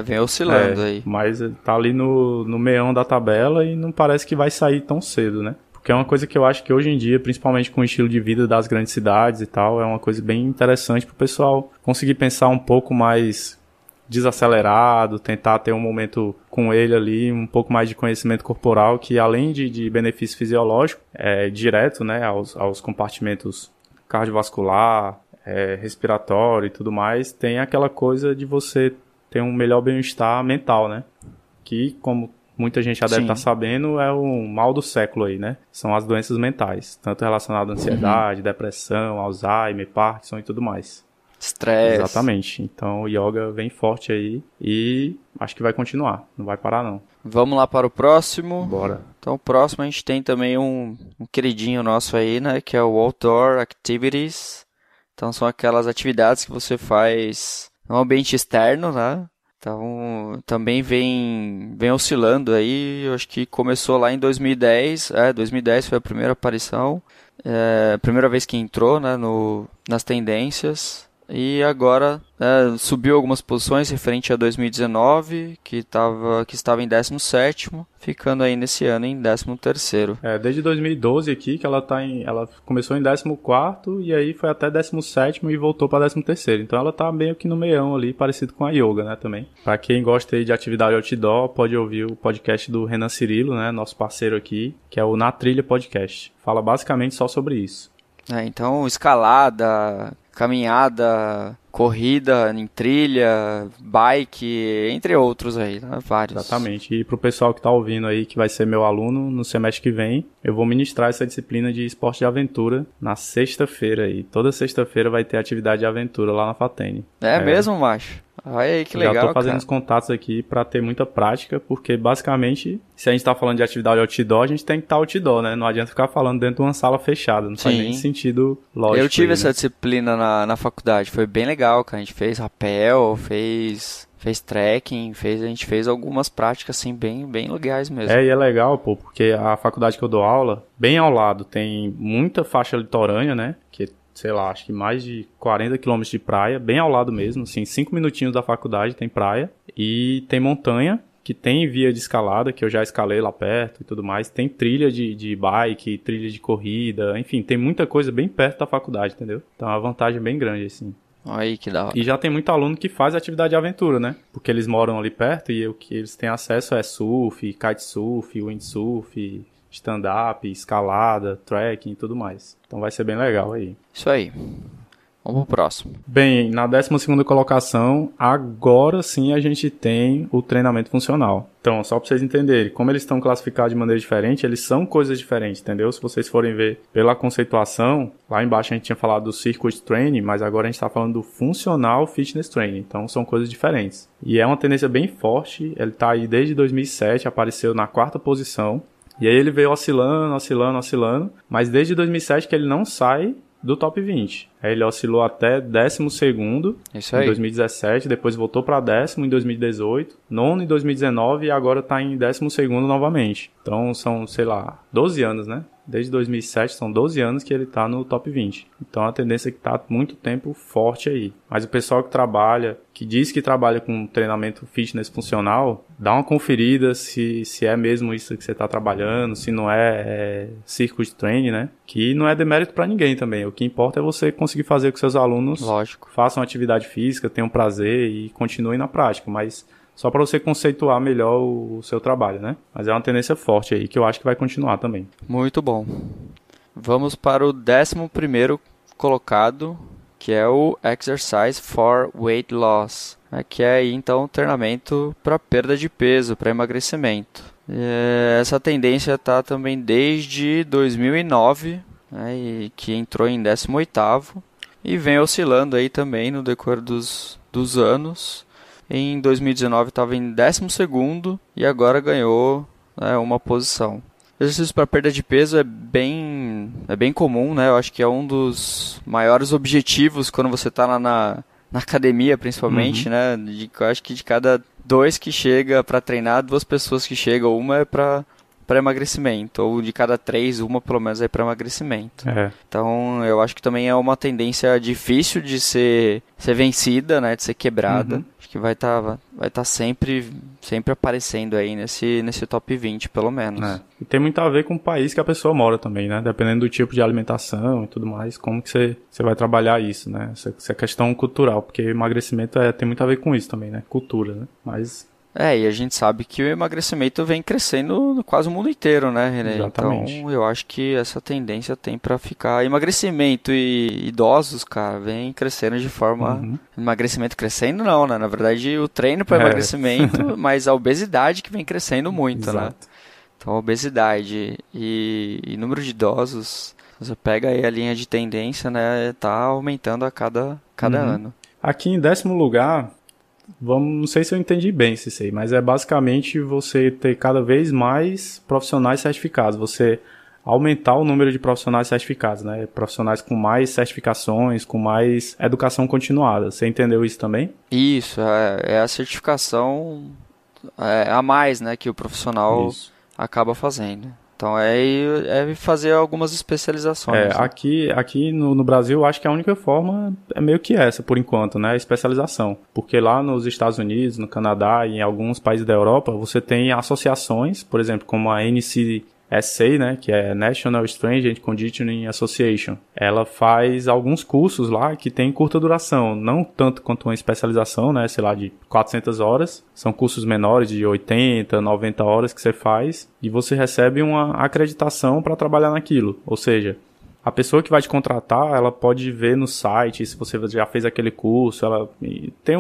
vem oscilando aí. Mas tá ali no meião da tabela e não parece que vai sair tão cedo, né? Porque é uma coisa que eu acho que hoje em dia, principalmente com o estilo de vida das grandes cidades e tal, é uma coisa bem interessante pro pessoal conseguir pensar um pouco mais desacelerado, tentar ter um momento com ele ali, um pouco mais de conhecimento corporal, que além de benefício fisiológico, direto, né, aos compartimentos cardiovascular, respiratório e tudo mais, tem aquela coisa de você ter um melhor bem-estar mental, né, que como muita gente já deve estar sabendo, é o mal do século aí, né, são as doenças mentais, tanto relacionado à ansiedade, depressão, Alzheimer, Parkinson e tudo mais. Estresse. Exatamente. Então o yoga vem forte aí e acho que vai continuar, não vai parar não. Vamos lá para o próximo. Bora. Então o próximo a gente tem também um queridinho nosso aí, né, que é o Outdoor Activities. Então são aquelas atividades que você faz no ambiente externo, né? Então também vem oscilando aí, eu acho que começou lá em 2010, 2010 foi a primeira aparição, primeira vez que entrou, né, nas tendências. E agora subiu algumas posições referente a 2019, que estava em 17º, ficando aí nesse ano em 13º. Desde 2012 aqui, que ela começou em 14º e aí foi até 17º e voltou para 13º. Então ela tá meio que no meião ali, parecido com a yoga, né, também. Para quem gosta aí de atividade outdoor, pode ouvir o podcast do Renan Cirilo, né, nosso parceiro aqui, que é o Na Trilha Podcast. Fala basicamente só sobre isso. Então escalada, caminhada, corrida em trilha, bike, entre outros aí, né? Vários. Exatamente. E pro pessoal que tá ouvindo aí, que vai ser meu aluno no semestre que vem, eu vou ministrar essa disciplina de esporte de aventura na sexta-feira aí. Toda sexta-feira vai ter atividade de aventura lá na Fatene. É mesmo, macho? Olha aí, que legal. Já tô fazendo os contatos aqui pra ter muita prática, porque basicamente, se a gente tá falando de atividade outdoor, a gente tem que estar outdoor, né? Não adianta ficar falando dentro de uma sala fechada, não faz nem sentido lógico. Eu tive aí, essa disciplina na faculdade, foi bem legal, cara. A gente fez rapel, fez trekking, a gente fez algumas práticas assim bem legais mesmo. É, e é legal, pô, porque a faculdade que eu dou aula, bem ao lado, tem muita faixa litorânea, né? Que, sei lá, acho que mais de 40 quilômetros de praia, bem ao lado mesmo, assim, 5 minutinhos da faculdade tem praia e tem montanha, que tem via de escalada, que eu já escalei lá perto e tudo mais, tem trilha de bike, trilha de corrida, enfim, tem muita coisa bem perto da faculdade, entendeu? Então é uma vantagem bem grande, assim. Aí que da hora. E já tem muito aluno que faz atividade de aventura, né? Porque eles moram ali perto e o que eles têm acesso é surf, kitesurf, windsurf, stand-up, escalada, trekking e tudo mais. Então vai ser bem legal aí. Isso aí. Vamos pro próximo. Bem, na 12ª colocação, agora sim a gente tem o treinamento funcional. Então, só para vocês entenderem, como eles estão classificados de maneira diferente, eles são coisas diferentes, entendeu? Se vocês forem ver pela conceituação, lá embaixo a gente tinha falado do Circuit Training, mas agora a gente está falando do Funcional Fitness Training, então são coisas diferentes. E é uma tendência bem forte, ele está aí desde 2007, apareceu na 4ª posição, e aí ele veio oscilando, mas desde 2007 que ele não sai do top 20. Aí ele oscilou até 12º em 2017, depois voltou para 10º em 2018, 9º em 2019 e agora está em 12º novamente. Então são, sei lá, 12 anos, né? Desde 2007 são 12 anos que ele está no top 20. Então é uma tendência que está há muito tempo forte aí. Mas o pessoal que trabalha, que diz que trabalha com treinamento fitness funcional, dá uma conferida se é mesmo isso que você está trabalhando, se não é circuit training, né? Que não é demérito para ninguém também. O que importa é você conseguir fazer com seus alunos, lógico, façam atividade física, tenham prazer e continuem na prática, mas só para você conceituar melhor o seu trabalho, né? Mas é uma tendência forte aí, que eu acho que vai continuar também. Muito bom. Vamos para o 11º colocado, que é o Exercise for Weight Loss, né? Que é aí, então, treinamento para perda de peso, para emagrecimento. Essa tendência está também desde 2009, né? E que entrou em 18º e vem oscilando aí também no decorrer dos anos. Em 2019 estava em 12º e agora ganhou, né, uma posição. Exercício para perda de peso é bem comum, né? Eu acho que é um dos maiores objetivos quando você está lá na academia, principalmente, né? Eu acho que de cada 2 que chega para treinar, 2 pessoas que chegam, uma é para emagrecimento, ou de cada 3, uma pelo menos é para emagrecimento. É. Então, eu acho que também é uma tendência difícil de ser vencida, né, de ser quebrada. Acho que vai tá sempre aparecendo aí nesse top 20, pelo menos. É. E tem muito a ver com o país que a pessoa mora também, né, dependendo do tipo de alimentação e tudo mais, como que você vai trabalhar isso, né, essa questão cultural, porque emagrecimento tem muito a ver com isso também, né, cultura, né, mas... E a gente sabe que o emagrecimento vem crescendo quase o mundo inteiro, né, René? Exatamente. Então, eu acho que essa tendência tem pra ficar. Emagrecimento e idosos, cara, vem crescendo de forma... Emagrecimento crescendo não, né? Na verdade, o treino para emagrecimento, mas a obesidade que vem crescendo muito, né? Então, a obesidade e número de idosos, você pega aí a linha de tendência, né? Tá aumentando a cada ano. Aqui em 10º lugar... Não sei se eu entendi bem isso aí, mas é basicamente você ter cada vez mais profissionais certificados, você aumentar o número de profissionais certificados, né? Profissionais com mais certificações, com mais educação continuada. Você entendeu isso também? Isso, é a certificação a mais, né, que o profissional acaba fazendo. Então, é fazer algumas especializações. É, né? Aqui no Brasil, acho que a única forma é meio que essa, por enquanto, né? Especialização. Porque lá nos Estados Unidos, no Canadá e em alguns países da Europa, você tem associações, por exemplo, como a NCSA, né? Que é National Strength and Conditioning Association. Ela faz alguns cursos lá que tem curta duração, não tanto quanto uma especialização, né? Sei lá, de 400 horas. São cursos menores de 80, 90 horas que você faz e você recebe uma acreditação para trabalhar naquilo. Ou seja, a pessoa que vai te contratar, ela pode ver no site se você já fez aquele curso. Ela tem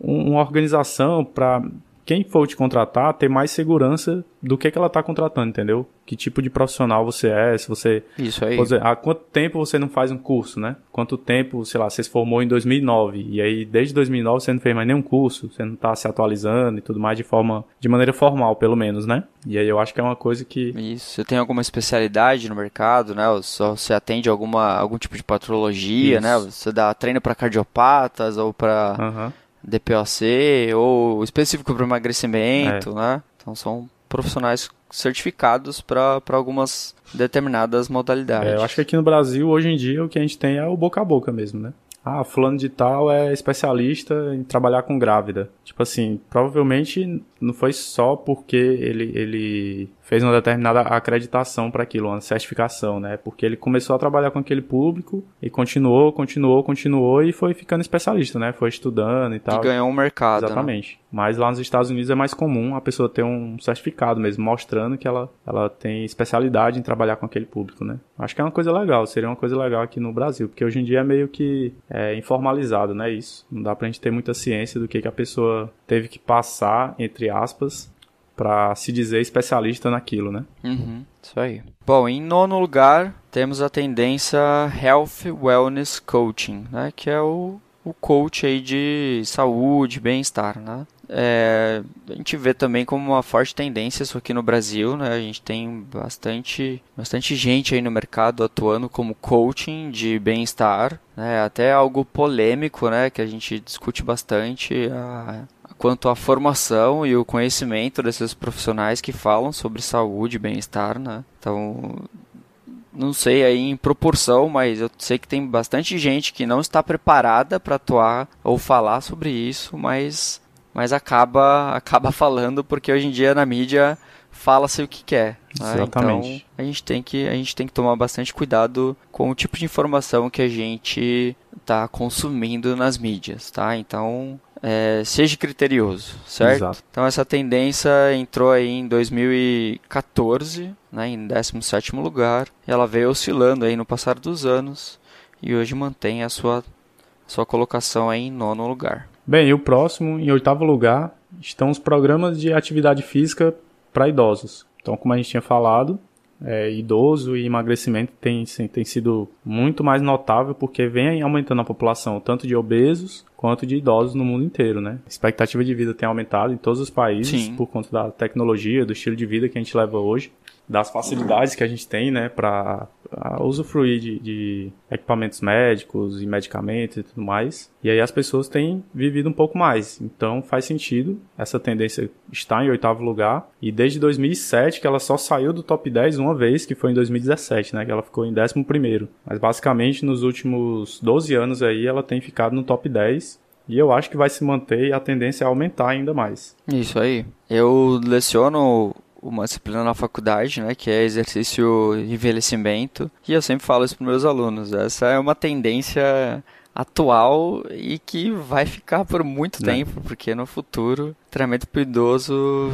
uma organização para... quem for te contratar ter mais segurança do que ela está contratando, entendeu? Que tipo de profissional você é, se você... Isso aí. Há quanto tempo você não faz um curso, né? Quanto tempo, sei lá, você se formou em 2009, e aí desde 2009 você não fez mais nenhum curso, você não está se atualizando e tudo mais de maneira formal, pelo menos, né? E aí eu acho que é uma coisa que... Isso, você tem alguma especialidade no mercado, né? Você atende algum tipo de patrologia, isso, né? Você dá treino para cardiopatas ou para... Uhum. DPOC, ou específico para emagrecimento, né? Então são profissionais certificados para algumas determinadas modalidades. É, eu acho que aqui no Brasil, hoje em dia, o que a gente tem é o boca a boca mesmo, né? Ah, fulano de tal é especialista em trabalhar com grávida. Tipo assim, provavelmente não foi só porque ele fez uma determinada acreditação para aquilo, uma certificação, né? Porque ele começou a trabalhar com aquele público e continuou e foi ficando especialista, né? Foi estudando e tal. E ganhou um mercado. Exatamente. Né? Mas lá nos Estados Unidos é mais comum a pessoa ter um certificado mesmo, mostrando que ela tem especialidade em trabalhar com aquele público, né? Acho que é uma coisa legal, seria uma coisa legal aqui no Brasil, porque hoje em dia é meio que informalizado, né? Isso. Não dá pra gente ter muita ciência do que a pessoa teve que passar, entre aspas, para se dizer especialista naquilo, né? Uhum, isso aí. Bom, em nono lugar, temos a tendência Health Wellness Coaching, né? Que é o coach aí de saúde, bem-estar, né? A gente vê também como uma forte tendência isso aqui no Brasil, né? A gente tem bastante gente aí no mercado atuando como coaching de bem-estar, né? Até algo polêmico, né? Que a gente discute bastante, quanto à formação e o conhecimento desses profissionais que falam sobre saúde e bem-estar, né? Então, não sei aí em proporção, mas eu sei que tem bastante gente que não está preparada para atuar ou falar sobre isso, mas acaba falando, porque hoje em dia na mídia fala-se o que quer. Né? Exatamente. Então, a gente tem que tomar bastante cuidado com o tipo de informação que a gente está consumindo nas mídias, tá? Então... seja criterioso, certo? Exato. Então essa tendência entrou aí em 2014, né, em 17º lugar, e ela veio oscilando aí no passar dos anos e hoje mantém a sua colocação aí em 9º lugar. Bem, e o próximo, em 8º lugar, estão os programas de atividade física para idosos. Então, como a gente tinha falado, idoso e emagrecimento tem sido muito mais notável porque vem aumentando a população, tanto de obesos quanto de idosos no mundo inteiro, né? A expectativa de vida tem aumentado em todos os países. Sim. Por conta da tecnologia, do estilo de vida que a gente leva hoje, das facilidades que a gente tem, né, para usufruir de equipamentos médicos e medicamentos e tudo mais. E aí as pessoas têm vivido um pouco mais. Então faz sentido, essa tendência está em 8º lugar. E desde 2007 que ela só saiu do top 10 uma vez, que foi em 2017, né, que ela ficou em 11º. Mas basicamente nos últimos 12 anos aí ela tem ficado no top 10. E eu acho que vai se manter e a tendência é aumentar ainda mais. Isso aí. Eu leciono uma disciplina na faculdade, né, que é exercício e envelhecimento, e eu sempre falo isso para os meus alunos, essa é uma tendência atual e que vai ficar por muito tempo, porque no futuro, treinamento para o idoso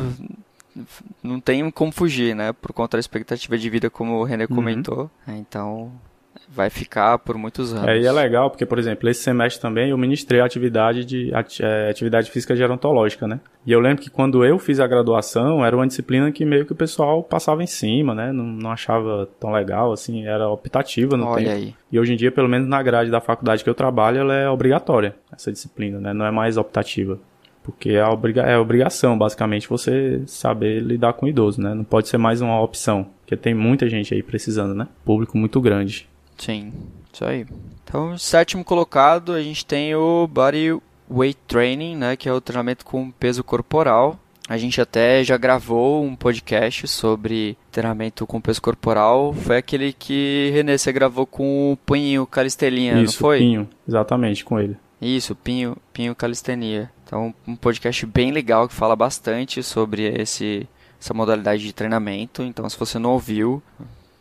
não tem como fugir, né, por conta da expectativa de vida, como o René comentou, então... vai ficar por muitos anos. E é legal, porque, por exemplo, esse semestre também eu ministrei a atividade, atividade física gerontológica, né? E eu lembro que quando eu fiz a graduação, era uma disciplina que meio que o pessoal passava em cima, né? Não achava tão legal, assim, era optativa no tempo. Olha aí. E hoje em dia, pelo menos na grade da faculdade que eu trabalho, ela é obrigatória, essa disciplina, né? Não é mais optativa. Porque é obrigação, basicamente, você saber lidar com o idoso, né? Não pode ser mais uma opção, porque tem muita gente aí precisando, né? Público muito grande. Sim, isso aí. Então, 7º colocado, a gente tem o Body Weight Training, né, que é o treinamento com peso corporal. A gente até já gravou um podcast sobre treinamento com peso corporal. Foi aquele que, René, você gravou com o Pinho Calistenia, não foi? Isso, Pinho, exatamente, com ele. Isso, Pinho Calistenia. Então, um podcast bem legal que fala bastante sobre essa modalidade de treinamento. Então, se você não ouviu,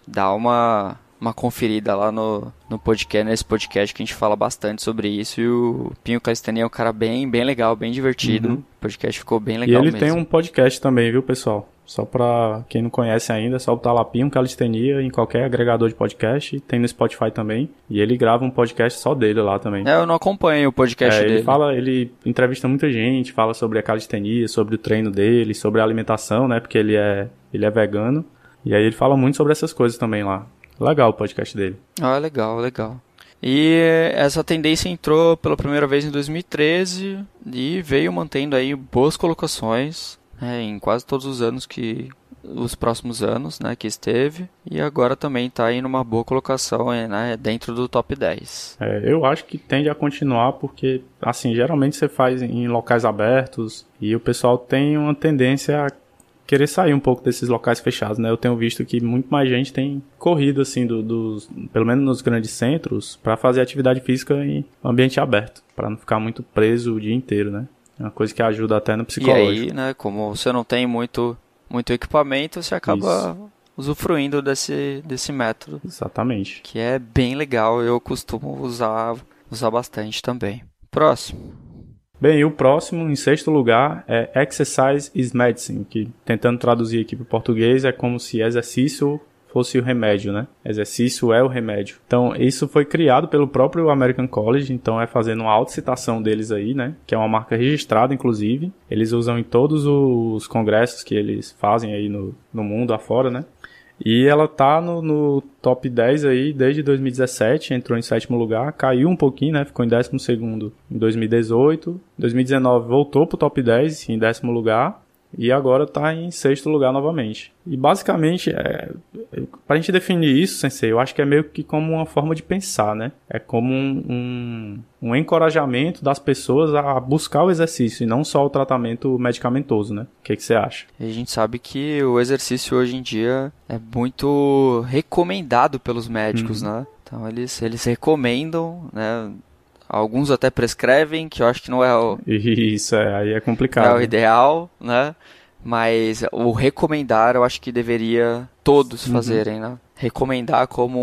dá uma conferida lá no podcast, nesse podcast que a gente fala bastante sobre isso, e o Pinho Calistenia é um cara bem legal, bem divertido, o podcast ficou bem legal mesmo. E ele tem um podcast também, viu, pessoal? Só pra quem não conhece ainda, é só botar lá Pinho Calistenia em qualquer agregador de podcast. Tem no Spotify também. E ele grava um podcast só dele lá também. É, eu não acompanho o podcast dele. Ele entrevista muita gente, fala sobre a calistenia, sobre o treino dele, sobre a alimentação, né? Porque ele é vegano. E aí ele fala muito sobre essas coisas também lá. Legal o podcast dele. Ah, legal, legal. E essa tendência entrou pela primeira vez em 2013 e veio mantendo aí boas colocações, né, em quase todos os anos os próximos anos, né, que esteve. E agora também está aí numa boa colocação, né, dentro do top 10. Eu acho que tende a continuar porque, assim, geralmente você faz em locais abertos e o pessoal tem uma tendência a querer sair um pouco desses locais fechados, né? Eu tenho visto que muito mais gente tem corrido, assim, pelo menos nos grandes centros, para fazer atividade física em ambiente aberto, para não ficar muito preso o dia inteiro, né? É uma coisa que ajuda até no psicológico. E aí, né, como você não tem muito equipamento, você acaba usufruindo desse método. Exatamente. Que é bem legal, eu costumo usar bastante também. Próximo. Bem, e o próximo, em sexto lugar, é Exercise is Medicine, que, tentando traduzir aqui para o português, é como se exercício fosse o remédio, né? Exercício é o remédio. Então, isso foi criado pelo próprio American College, então é fazendo uma autocitação deles aí, né? Que é uma marca registrada, inclusive. Eles usam em todos os congressos que eles fazem aí no mundo afora, né? E ela tá no top 10 aí desde 2017, entrou em sétimo lugar, caiu um pouquinho, né? Ficou em 12º em 2018. 2019 voltou pro top 10 em 10º lugar e agora tá em 6º lugar novamente. E basicamente, pra gente definir isso, sensei, eu acho que é meio que como uma forma de pensar, né? É como um encorajamento das pessoas a buscar o exercício e não só o tratamento medicamentoso, né? O que você acha? A gente sabe que o exercício hoje em dia é muito recomendado pelos médicos, né? Então eles recomendam, né? Alguns até prescrevem, que eu acho que não é o... Isso, aí é complicado. Não é o ideal, né? Mas o recomendar, eu acho que deveria todos fazerem, né? Recomendar como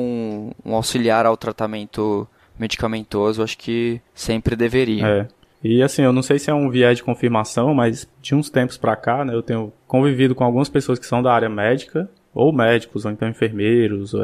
um auxiliar ao tratamento medicamentoso, eu acho que sempre deveria. É. E assim, eu não sei se é um viés de confirmação, mas de uns tempos pra cá, né, eu tenho convivido com algumas pessoas que são da área médica, ou médicos, ou então enfermeiros,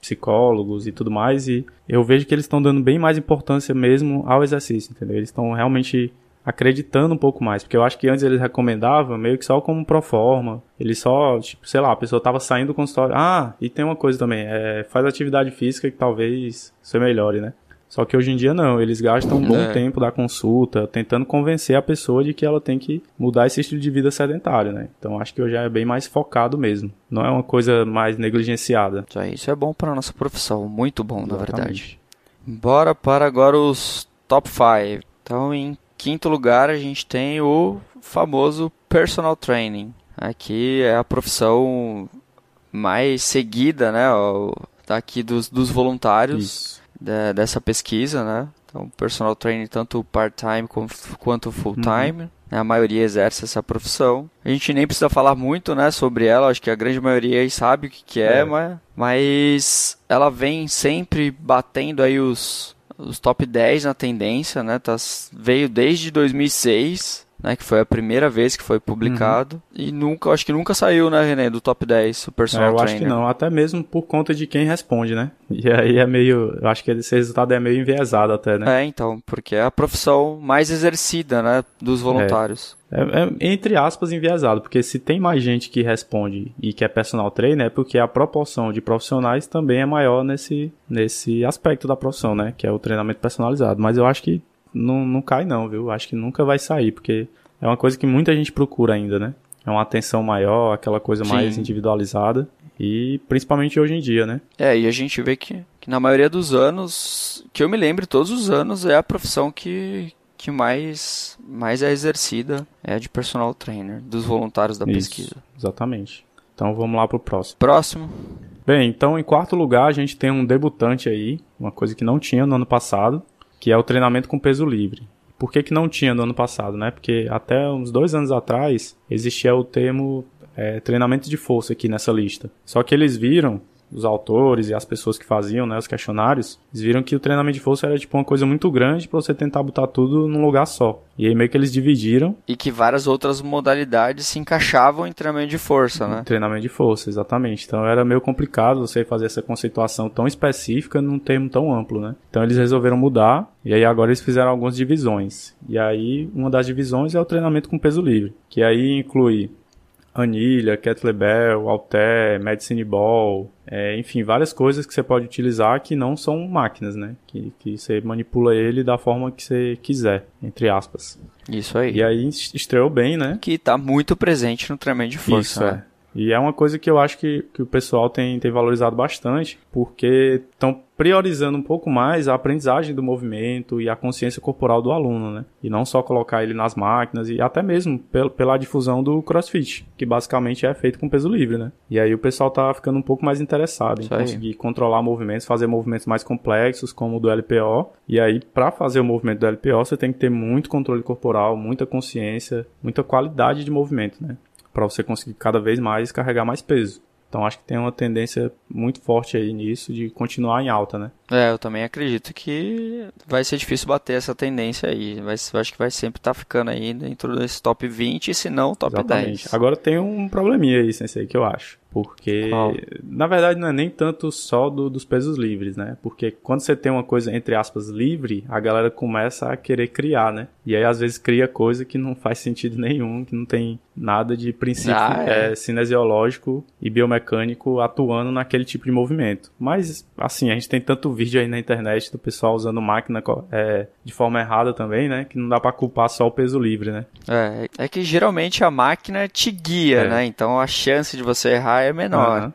psicólogos e tudo mais, e eu vejo que eles estão dando bem mais importância mesmo ao exercício, entendeu? Eles estão realmente acreditando um pouco mais, porque eu acho que antes eles recomendavam meio que só como pro forma, eles só, tipo, sei lá, a pessoa tava saindo do consultório, e tem uma coisa também, faz atividade física que talvez você melhore, né? Só que hoje em dia não, eles gastam um bom tempo da consulta tentando convencer a pessoa de que ela tem que mudar esse estilo de vida sedentário, né? Então acho que hoje é bem mais focado mesmo, não é uma coisa mais negligenciada. Isso é bom para nossa profissão, muito bom. Exatamente. Na verdade. Bora para agora os top 5. Então em quinto lugar a gente tem o famoso personal training. Aqui é a profissão mais seguida, né, aqui dos voluntários. Isso. Dessa pesquisa, né? Então, personal training tanto part-time quanto full-time, né? A maioria exerce essa profissão. A gente nem precisa falar muito, né, sobre ela, acho que a grande maioria aí sabe o que é. Mas ela vem sempre batendo aí os top 10 na tendência, né? Veio desde 2006, né, que foi a primeira vez que foi publicado. E acho que nunca saiu, né, René, do top 10 o personal trainer. Eu acho que não, até mesmo por conta de quem responde, né? E aí eu acho que esse resultado é meio enviesado até, né? Então, porque é a profissão mais exercida, né, dos voluntários. Entre aspas, enviesado, porque se tem mais gente que responde e que é personal trainer, é porque a proporção de profissionais também é maior nesse aspecto da profissão, né, que é o treinamento personalizado. Mas eu acho que não cai não, viu? Acho que nunca vai sair, porque é uma coisa que muita gente procura ainda, né? É uma atenção maior, aquela coisa mais individualizada, e principalmente hoje em dia, né? E a gente vê que na maioria dos anos, que eu me lembro, todos os anos é a profissão que mais é exercida, é a de personal trainer, dos voluntários da pesquisa. Exatamente. Então vamos lá pro próximo. Próximo. Bem, então em quarto lugar a gente tem um debutante aí, uma coisa que não tinha no ano passado, que é o treinamento com peso livre. Por que não tinha no ano passado, né? Porque até uns 2 anos atrás existia o termo treinamento de força aqui nessa lista. Só que eles viram, os autores e as pessoas que faziam, né, os questionários, eles viram que o treinamento de força era tipo uma coisa muito grande para você tentar botar tudo num lugar só. E aí meio que eles dividiram. E que várias outras modalidades se encaixavam em treinamento de força, né? Treinamento de força, exatamente. Então era meio complicado você fazer essa conceituação tão específica num termo tão amplo, né? Então eles resolveram mudar e aí agora eles fizeram algumas divisões. E aí uma das divisões é o treinamento com peso livre, que aí inclui anilha, kettlebell, halter, medicine ball, enfim, várias coisas que você pode utilizar que não são máquinas, né? Que você manipula ele da forma que você quiser, entre aspas. Isso aí. E aí estreou bem, né? Que tá muito presente no treinamento de força. Isso, né? E é uma coisa que eu acho que o pessoal tem valorizado bastante, porque estão priorizando um pouco mais a aprendizagem do movimento e a consciência corporal do aluno, né? E não só colocar ele nas máquinas e até mesmo pela difusão do CrossFit, que basicamente é feito com peso livre, né? E aí o pessoal tá ficando um pouco mais interessado em conseguir controlar movimentos, fazer movimentos mais complexos, como o do LPO. E aí, para fazer o movimento do LPO, você tem que ter muito controle corporal, muita consciência, muita qualidade de movimento, né? Para você conseguir cada vez mais carregar mais peso. Então acho que tem uma tendência muito forte aí nisso de continuar em alta, né? É, eu também acredito que vai ser difícil bater essa tendência aí. Acho que vai sempre estar ficando aí dentro desse top 20, se não top 10. Agora tem um probleminha aí, Sensei, que eu acho. Porque, na verdade, não é nem tanto só dos pesos livres, né? Porque quando você tem uma coisa, entre aspas, livre, a galera começa a querer criar, né? E aí, às vezes, cria coisa que não faz sentido nenhum, que não tem nada de princípio cinesiológico e biomecânico atuando naquele tipo de movimento. Mas, assim, a gente tem tanto vídeo aí na internet do pessoal usando máquina de forma errada também, né? Que não dá pra culpar só o peso livre, né? É que geralmente a máquina te guia, né? Então, a chance de você errar é menor. Uhum.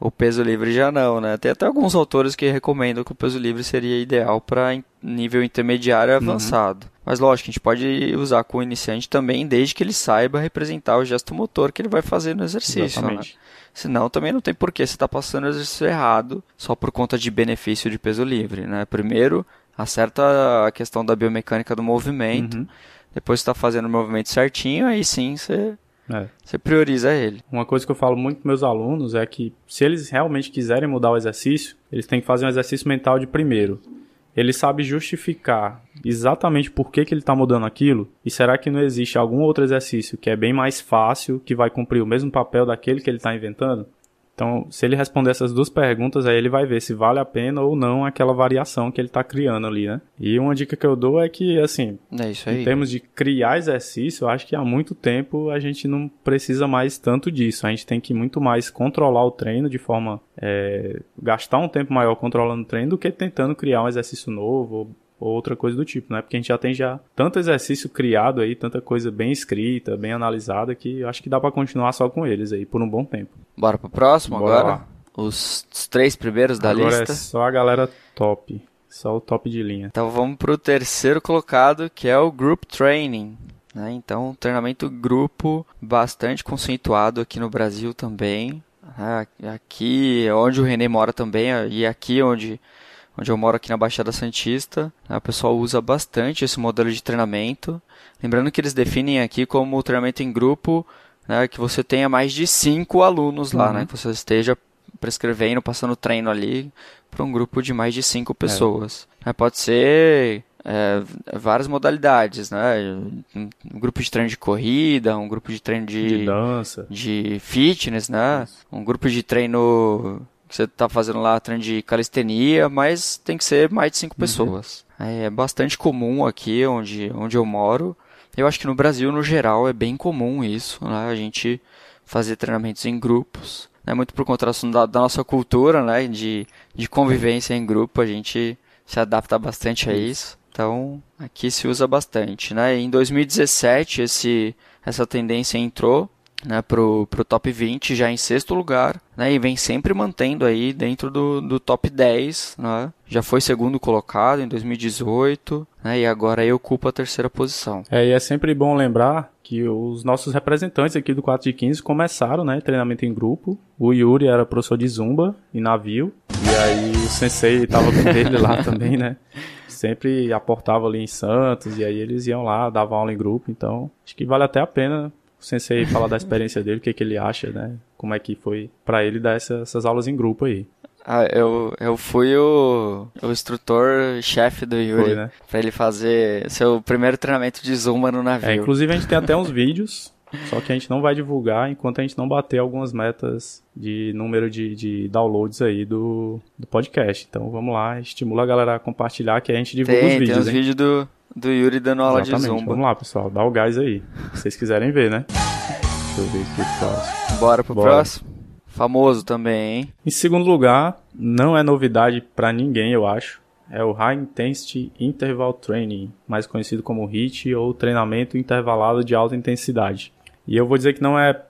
O peso livre já não, né? Tem até alguns autores que recomendam que o peso livre seria ideal para nível intermediário avançado. Uhum. Mas lógico, a gente pode usar com o iniciante também, desde que ele saiba representar o gesto motor que ele vai fazer no exercício. Exatamente. Né? Senão também não tem porquê você tá passando o exercício errado só por conta de benefício de peso livre, né? Primeiro, acerta a questão da biomecânica do movimento. Uhum. Depois você tá fazendo o movimento certinho, aí sim você prioriza ele. Uma coisa que eu falo muito com meus alunos é que se eles realmente quiserem mudar o exercício, eles têm que fazer um exercício mental de primeiro. Ele sabe justificar exatamente por que ele está mudando aquilo? E será que não existe algum outro exercício que é bem mais fácil, que vai cumprir o mesmo papel daquele que ele está inventando? Então, se ele responder essas duas perguntas, aí ele vai ver se vale a pena ou não aquela variação que ele está criando ali, né? E uma dica que eu dou é que, assim, em termos de criar exercício, eu acho que há muito tempo a gente não precisa mais tanto disso. A gente tem que muito mais controlar o treino de forma... gastar um tempo maior controlando o treino do que tentando criar um exercício novo ou outra coisa do tipo, né? Porque a gente já tem tanto exercício criado aí, tanta coisa bem escrita, bem analisada, que eu acho que dá pra continuar só com eles aí por um bom tempo. Bora pro próximo agora? Lá. Os três primeiros da lista. Agora é só a galera top, só o top de linha. Então vamos pro terceiro colocado, que é o Group Training. Né? Então, treinamento grupo bastante conceituado aqui no Brasil também. Aqui onde o René mora também, e aqui onde eu moro aqui na Baixada Santista, o pessoal usa bastante esse modelo de treinamento. Lembrando que eles definem aqui como treinamento em grupo, né, que você tenha mais de 5 alunos lá, né, que você esteja prescrevendo, passando treino ali para um grupo de mais de 5 pessoas. Pode ser várias modalidades, né, um grupo de treino de corrida, um grupo de treino de dança, de fitness, né, um grupo de treino... que você está fazendo lá treino de calistenia, mas tem que ser mais de 5 pessoas. É bastante comum aqui onde eu moro. Eu acho que no Brasil, no geral, é bem comum isso, né? A gente fazer treinamentos em grupos. Né? Muito por contraste da nossa cultura, né? De convivência em grupo, a gente se adapta bastante a isso. Então, aqui se usa bastante. Né? Em 2017, essa tendência entrou, né, pro top 20, já em sexto lugar, né, e vem sempre mantendo aí dentro do top 10, né, já foi segundo colocado em 2018, né, e agora aí ocupa a terceira posição. E é sempre bom lembrar que os nossos representantes aqui do 4 de 15 começaram, né, treinamento em grupo. O Yuri era professor de Zumba e navio, e aí o Sensei estava com ele lá também, né, sempre aportava ali em Santos, e aí eles iam lá, davam aula em grupo, então acho que vale até a pena o Sensei falar da experiência dele, o que ele acha, né? Como é que foi pra ele dar essas aulas em grupo aí. Ah, eu fui o instrutor-chefe do Yuri, foi, né? Pra ele fazer seu primeiro treinamento de zumba no navio. É, inclusive a gente tem até uns vídeos, só que a gente não vai divulgar enquanto a gente não bater algumas metas de número de downloads aí do podcast. Então vamos lá, estimula a galera a compartilhar que a gente divulga os vídeos. Tem os vídeos do Yuri dando aula de zumba. Vamos lá, pessoal, dá o gás aí, se vocês quiserem ver, né? Deixa eu ver aqui o próximo. Bora pro próximo? Famoso também, hein? Em segundo lugar, não é novidade pra ninguém, eu acho. É o High Intensity Interval Training, mais conhecido como HIIT ou treinamento intervalado de alta intensidade. E eu vou dizer que não é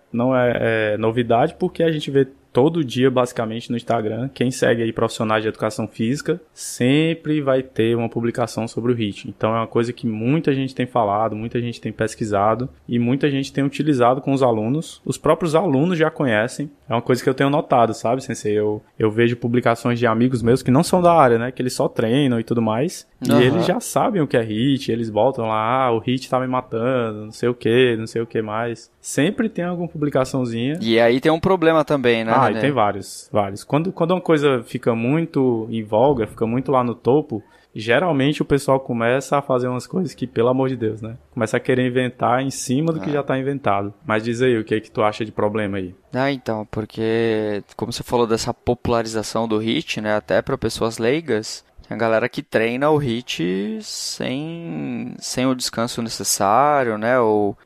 novidade porque a gente vê todo dia, basicamente, no Instagram. Quem segue aí profissionais de educação física sempre vai ter uma publicação sobre o HIIT. Então é uma coisa que muita gente tem falado, muita gente tem pesquisado e muita gente tem utilizado com os alunos. Os próprios alunos já conhecem. É uma coisa que eu tenho notado, sabe, sensei? Eu vejo publicações de amigos meus que não são da área, né? Que eles só treinam e tudo mais. Uhum. E eles já sabem o que é HIIT. Eles voltam lá, o HIIT tá me matando, não sei o que, não sei o que mais. Sempre tem alguma publicaçãozinha. E aí tem um problema também, né? Ah, e tem vários. Quando uma coisa fica muito em voga, fica muito lá no topo, geralmente o pessoal começa a fazer umas coisas que, pelo amor de Deus, né? Começa a querer inventar em cima do que já tá inventado. Mas diz aí, o que é que tu acha de problema aí? Ah, então, porque como você falou dessa popularização do HIIT, né? Até para pessoas leigas, tem a galera que treina o HIIT sem o descanso necessário, né? Ou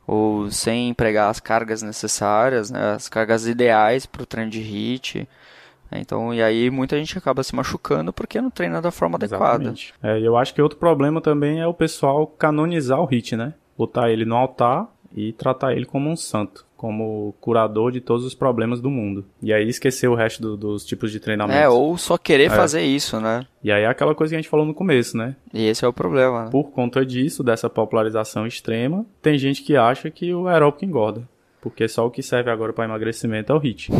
sem empregar as cargas necessárias, né? As cargas ideais para o treino de HIIT. Então, e aí muita gente acaba se machucando porque não treina da forma exatamente adequada. É, eu acho que outro problema também é o pessoal canonizar o HIIT, né? Botar ele no altar e tratar ele como um santo, como curador de todos os problemas do mundo. E aí esquecer o resto dos tipos de treinamento. É, ou só querer fazer isso, né? E aí é aquela coisa que a gente falou no começo, né? E esse é o problema, né? Por conta disso, dessa popularização extrema, tem gente que acha que o aeróbico engorda, porque só o que serve agora para emagrecimento é o HIIT.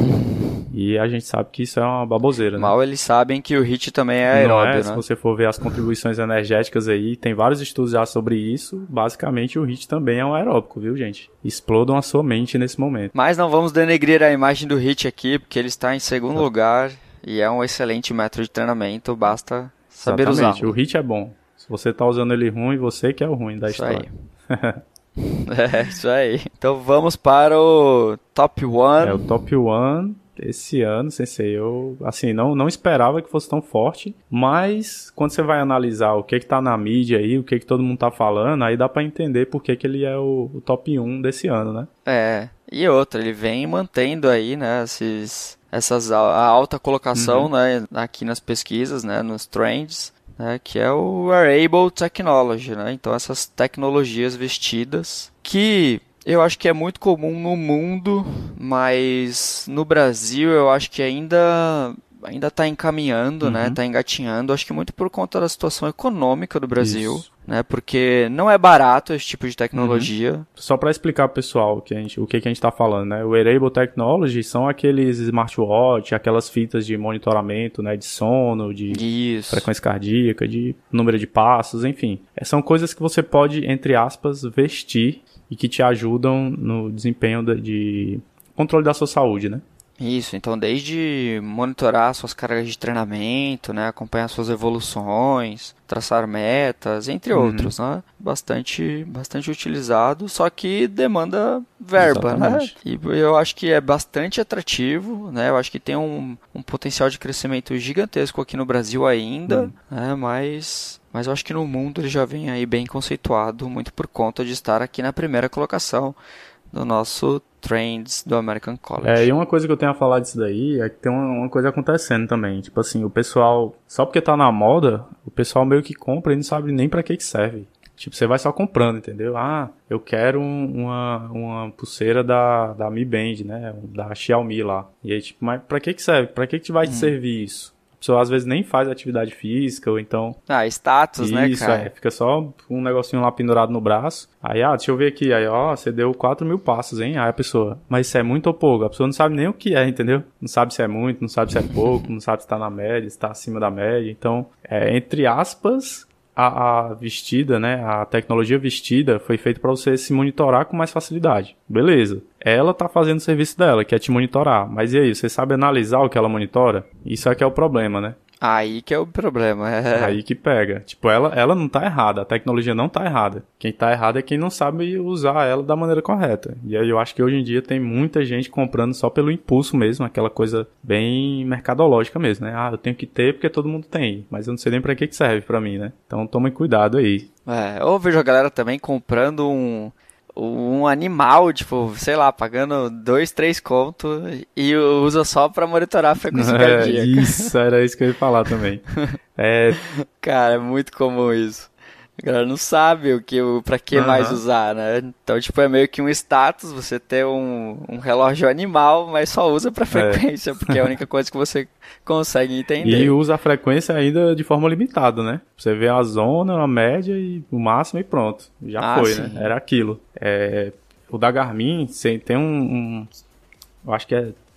E a gente sabe que isso é uma baboseira, né? Mal eles sabem que o HIIT também é aeróbio, né? Se você for ver as contribuições energéticas aí, tem vários estudos já sobre isso. Basicamente, o HIIT também é um aeróbico, viu, gente? Explodam a sua mente nesse momento. Mas não vamos denegrir a imagem do HIIT aqui, porque ele está em segundo lugar e é um excelente método de treinamento, basta saber usar. Exatamente, o HIIT é bom. Se você está usando ele ruim, você que é o ruim da história. Isso aí. É, isso aí. Então vamos para o Top 1. É, o Top 1... Esse ano, sensei, eu assim, não esperava que fosse tão forte, mas quando você vai analisar o que tá na mídia aí, o que todo mundo tá falando, aí dá pra entender por que ele é o top 1 desse ano, né? É, e outra, ele vem mantendo aí, né, a alta colocação, né, aqui nas pesquisas, né, nos trends, né, que é o Wearable Technology, né, então essas tecnologias vestidas que... Eu acho que é muito comum no mundo, mas no Brasil eu acho que ainda está encaminhando, né? Está engatinhando, acho que muito por conta da situação econômica do Brasil, isso, né? Porque não é barato esse tipo de tecnologia. Só para explicar pro pessoal o que a gente está falando, né? O Wearable Technology são aqueles smartwatch, aquelas fitas de monitoramento, né? De sono, de frequência cardíaca, de número de passos, enfim. São coisas que você pode, entre aspas, vestir e que te ajudam no desempenho de controle da sua saúde, né? Isso, então desde monitorar suas cargas de treinamento, né, acompanhar suas evoluções, traçar metas, entre outros, né? Bastante utilizado, só que demanda verba, exatamente, né? E eu acho que é bastante atrativo, né? Eu acho que tem um potencial de crescimento gigantesco aqui no Brasil ainda, né? Mas eu acho que no mundo ele já vem aí bem conceituado, muito por conta de estar aqui na primeira colocação do nosso Trends do American College. É, e uma coisa que eu tenho a falar disso daí é que tem uma coisa acontecendo também. Tipo assim, o pessoal, só porque tá na moda, o pessoal meio que compra e não sabe nem pra que serve. Tipo, você vai só comprando, entendeu? Ah, eu quero uma pulseira da Mi Band, né? Da Xiaomi lá. E aí, tipo, mas pra que serve? Pra que vai te servir isso? A pessoa às vezes nem faz atividade física, ou então... Ah, status, isso, né, cara? Isso, fica só um negocinho lá pendurado no braço. Aí, deixa eu ver aqui. Aí, você deu 4.000 passos, hein? Aí a pessoa, mas isso é muito ou pouco? A pessoa não sabe nem o que é, entendeu? Não sabe se é muito, não sabe se é pouco, não sabe se tá na média, se tá acima da média. Então, entre aspas, a vestida, né, a tecnologia vestida foi feita para você se monitorar com mais facilidade. Beleza. Ela tá fazendo o serviço dela, que é te monitorar. Mas e aí, você sabe analisar o que ela monitora? Isso é que é o problema, né? Aí que é o problema. É. Aí que pega. Tipo, ela não tá errada. A tecnologia não tá errada. Quem tá errado é quem não sabe usar ela da maneira correta. E aí eu acho que hoje em dia tem muita gente comprando só pelo impulso mesmo. Aquela coisa bem mercadológica mesmo, né? Ah, eu tenho que ter porque todo mundo tem. Mas eu não sei nem pra que serve pra mim, né? Então tomem cuidado aí. É, eu vejo a galera também comprando um animal, tipo, sei lá, pagando 2, 3 contos e usa só pra monitorar a frequência cardíaca. Isso, era isso que eu ia falar também. Cara, é muito comum isso. A galera não sabe pra que mais usar, né? Então, tipo, é meio que um status, você ter um relógio animal, mas só usa pra frequência, porque é a única coisa que você consegue entender. E usa a frequência ainda de forma limitada, né? Você vê a zona, a média e o máximo e pronto. Já foi, sim, né? Era aquilo. O da Garmin tem eu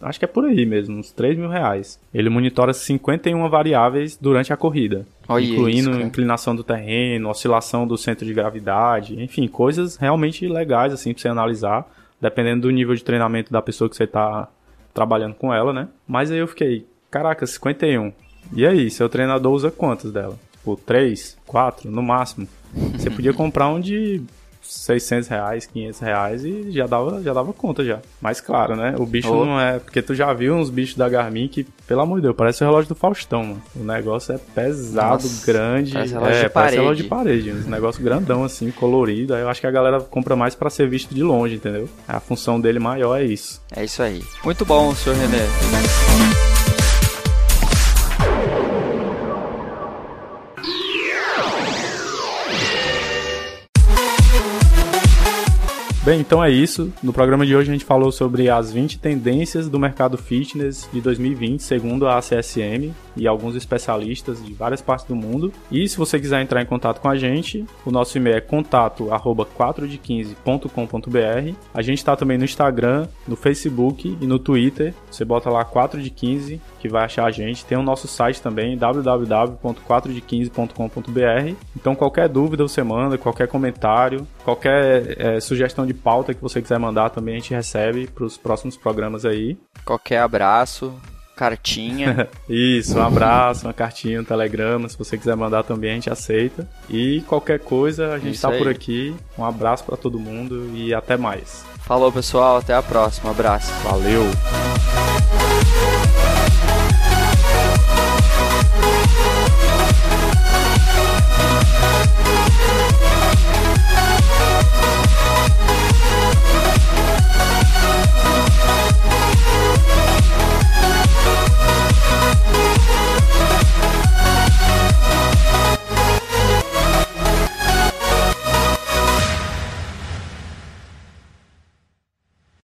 acho que é por aí mesmo, uns R$3.000. Ele monitora 51 variáveis durante a corrida. Olha, incluindo isso, inclinação do terreno, oscilação do centro de gravidade, enfim, coisas realmente legais assim pra você analisar, dependendo do nível de treinamento da pessoa que você tá trabalhando com ela, né? Mas aí eu fiquei, caraca, 51. E aí, seu treinador usa quantas dela? Tipo, 3, 4, no máximo. Você podia comprar um de R$600, R$500 e já dava conta já. Mas claro, né? O bicho não é... Porque tu já viu uns bichos da Garmin que, pelo amor de Deus, parece o relógio do Faustão, mano. O negócio é pesado, grande. Parece relógio de parede. Parece relógio de parede. Um negócio grandão, assim, colorido. Aí eu acho que a galera compra mais pra ser visto de longe, entendeu? A função dele maior é isso. É isso aí. Muito bom, Sr. René. Bem, então é isso. No programa de hoje a gente falou sobre as 20 tendências do mercado fitness de 2020, segundo a ACSM e alguns especialistas de várias partes do mundo. E se você quiser entrar em contato com a gente, o nosso e-mail é contato@4de15.com.br. A gente está também no Instagram, no Facebook e no Twitter. Você bota lá 4 de 15 que vai achar a gente. Tem o nosso site também, www.4de15.com.br. Então qualquer dúvida você manda, qualquer comentário, qualquer sugestão de pauta que você quiser mandar também, a gente recebe para os próximos programas aí. Qualquer abraço, cartinha. Isso, um abraço, uma cartinha, um telegrama, se você quiser mandar também a gente aceita. E qualquer coisa, a gente está por aqui. Um abraço para todo mundo e até mais. Falou, pessoal, até a próxima. Abraço. Valeu.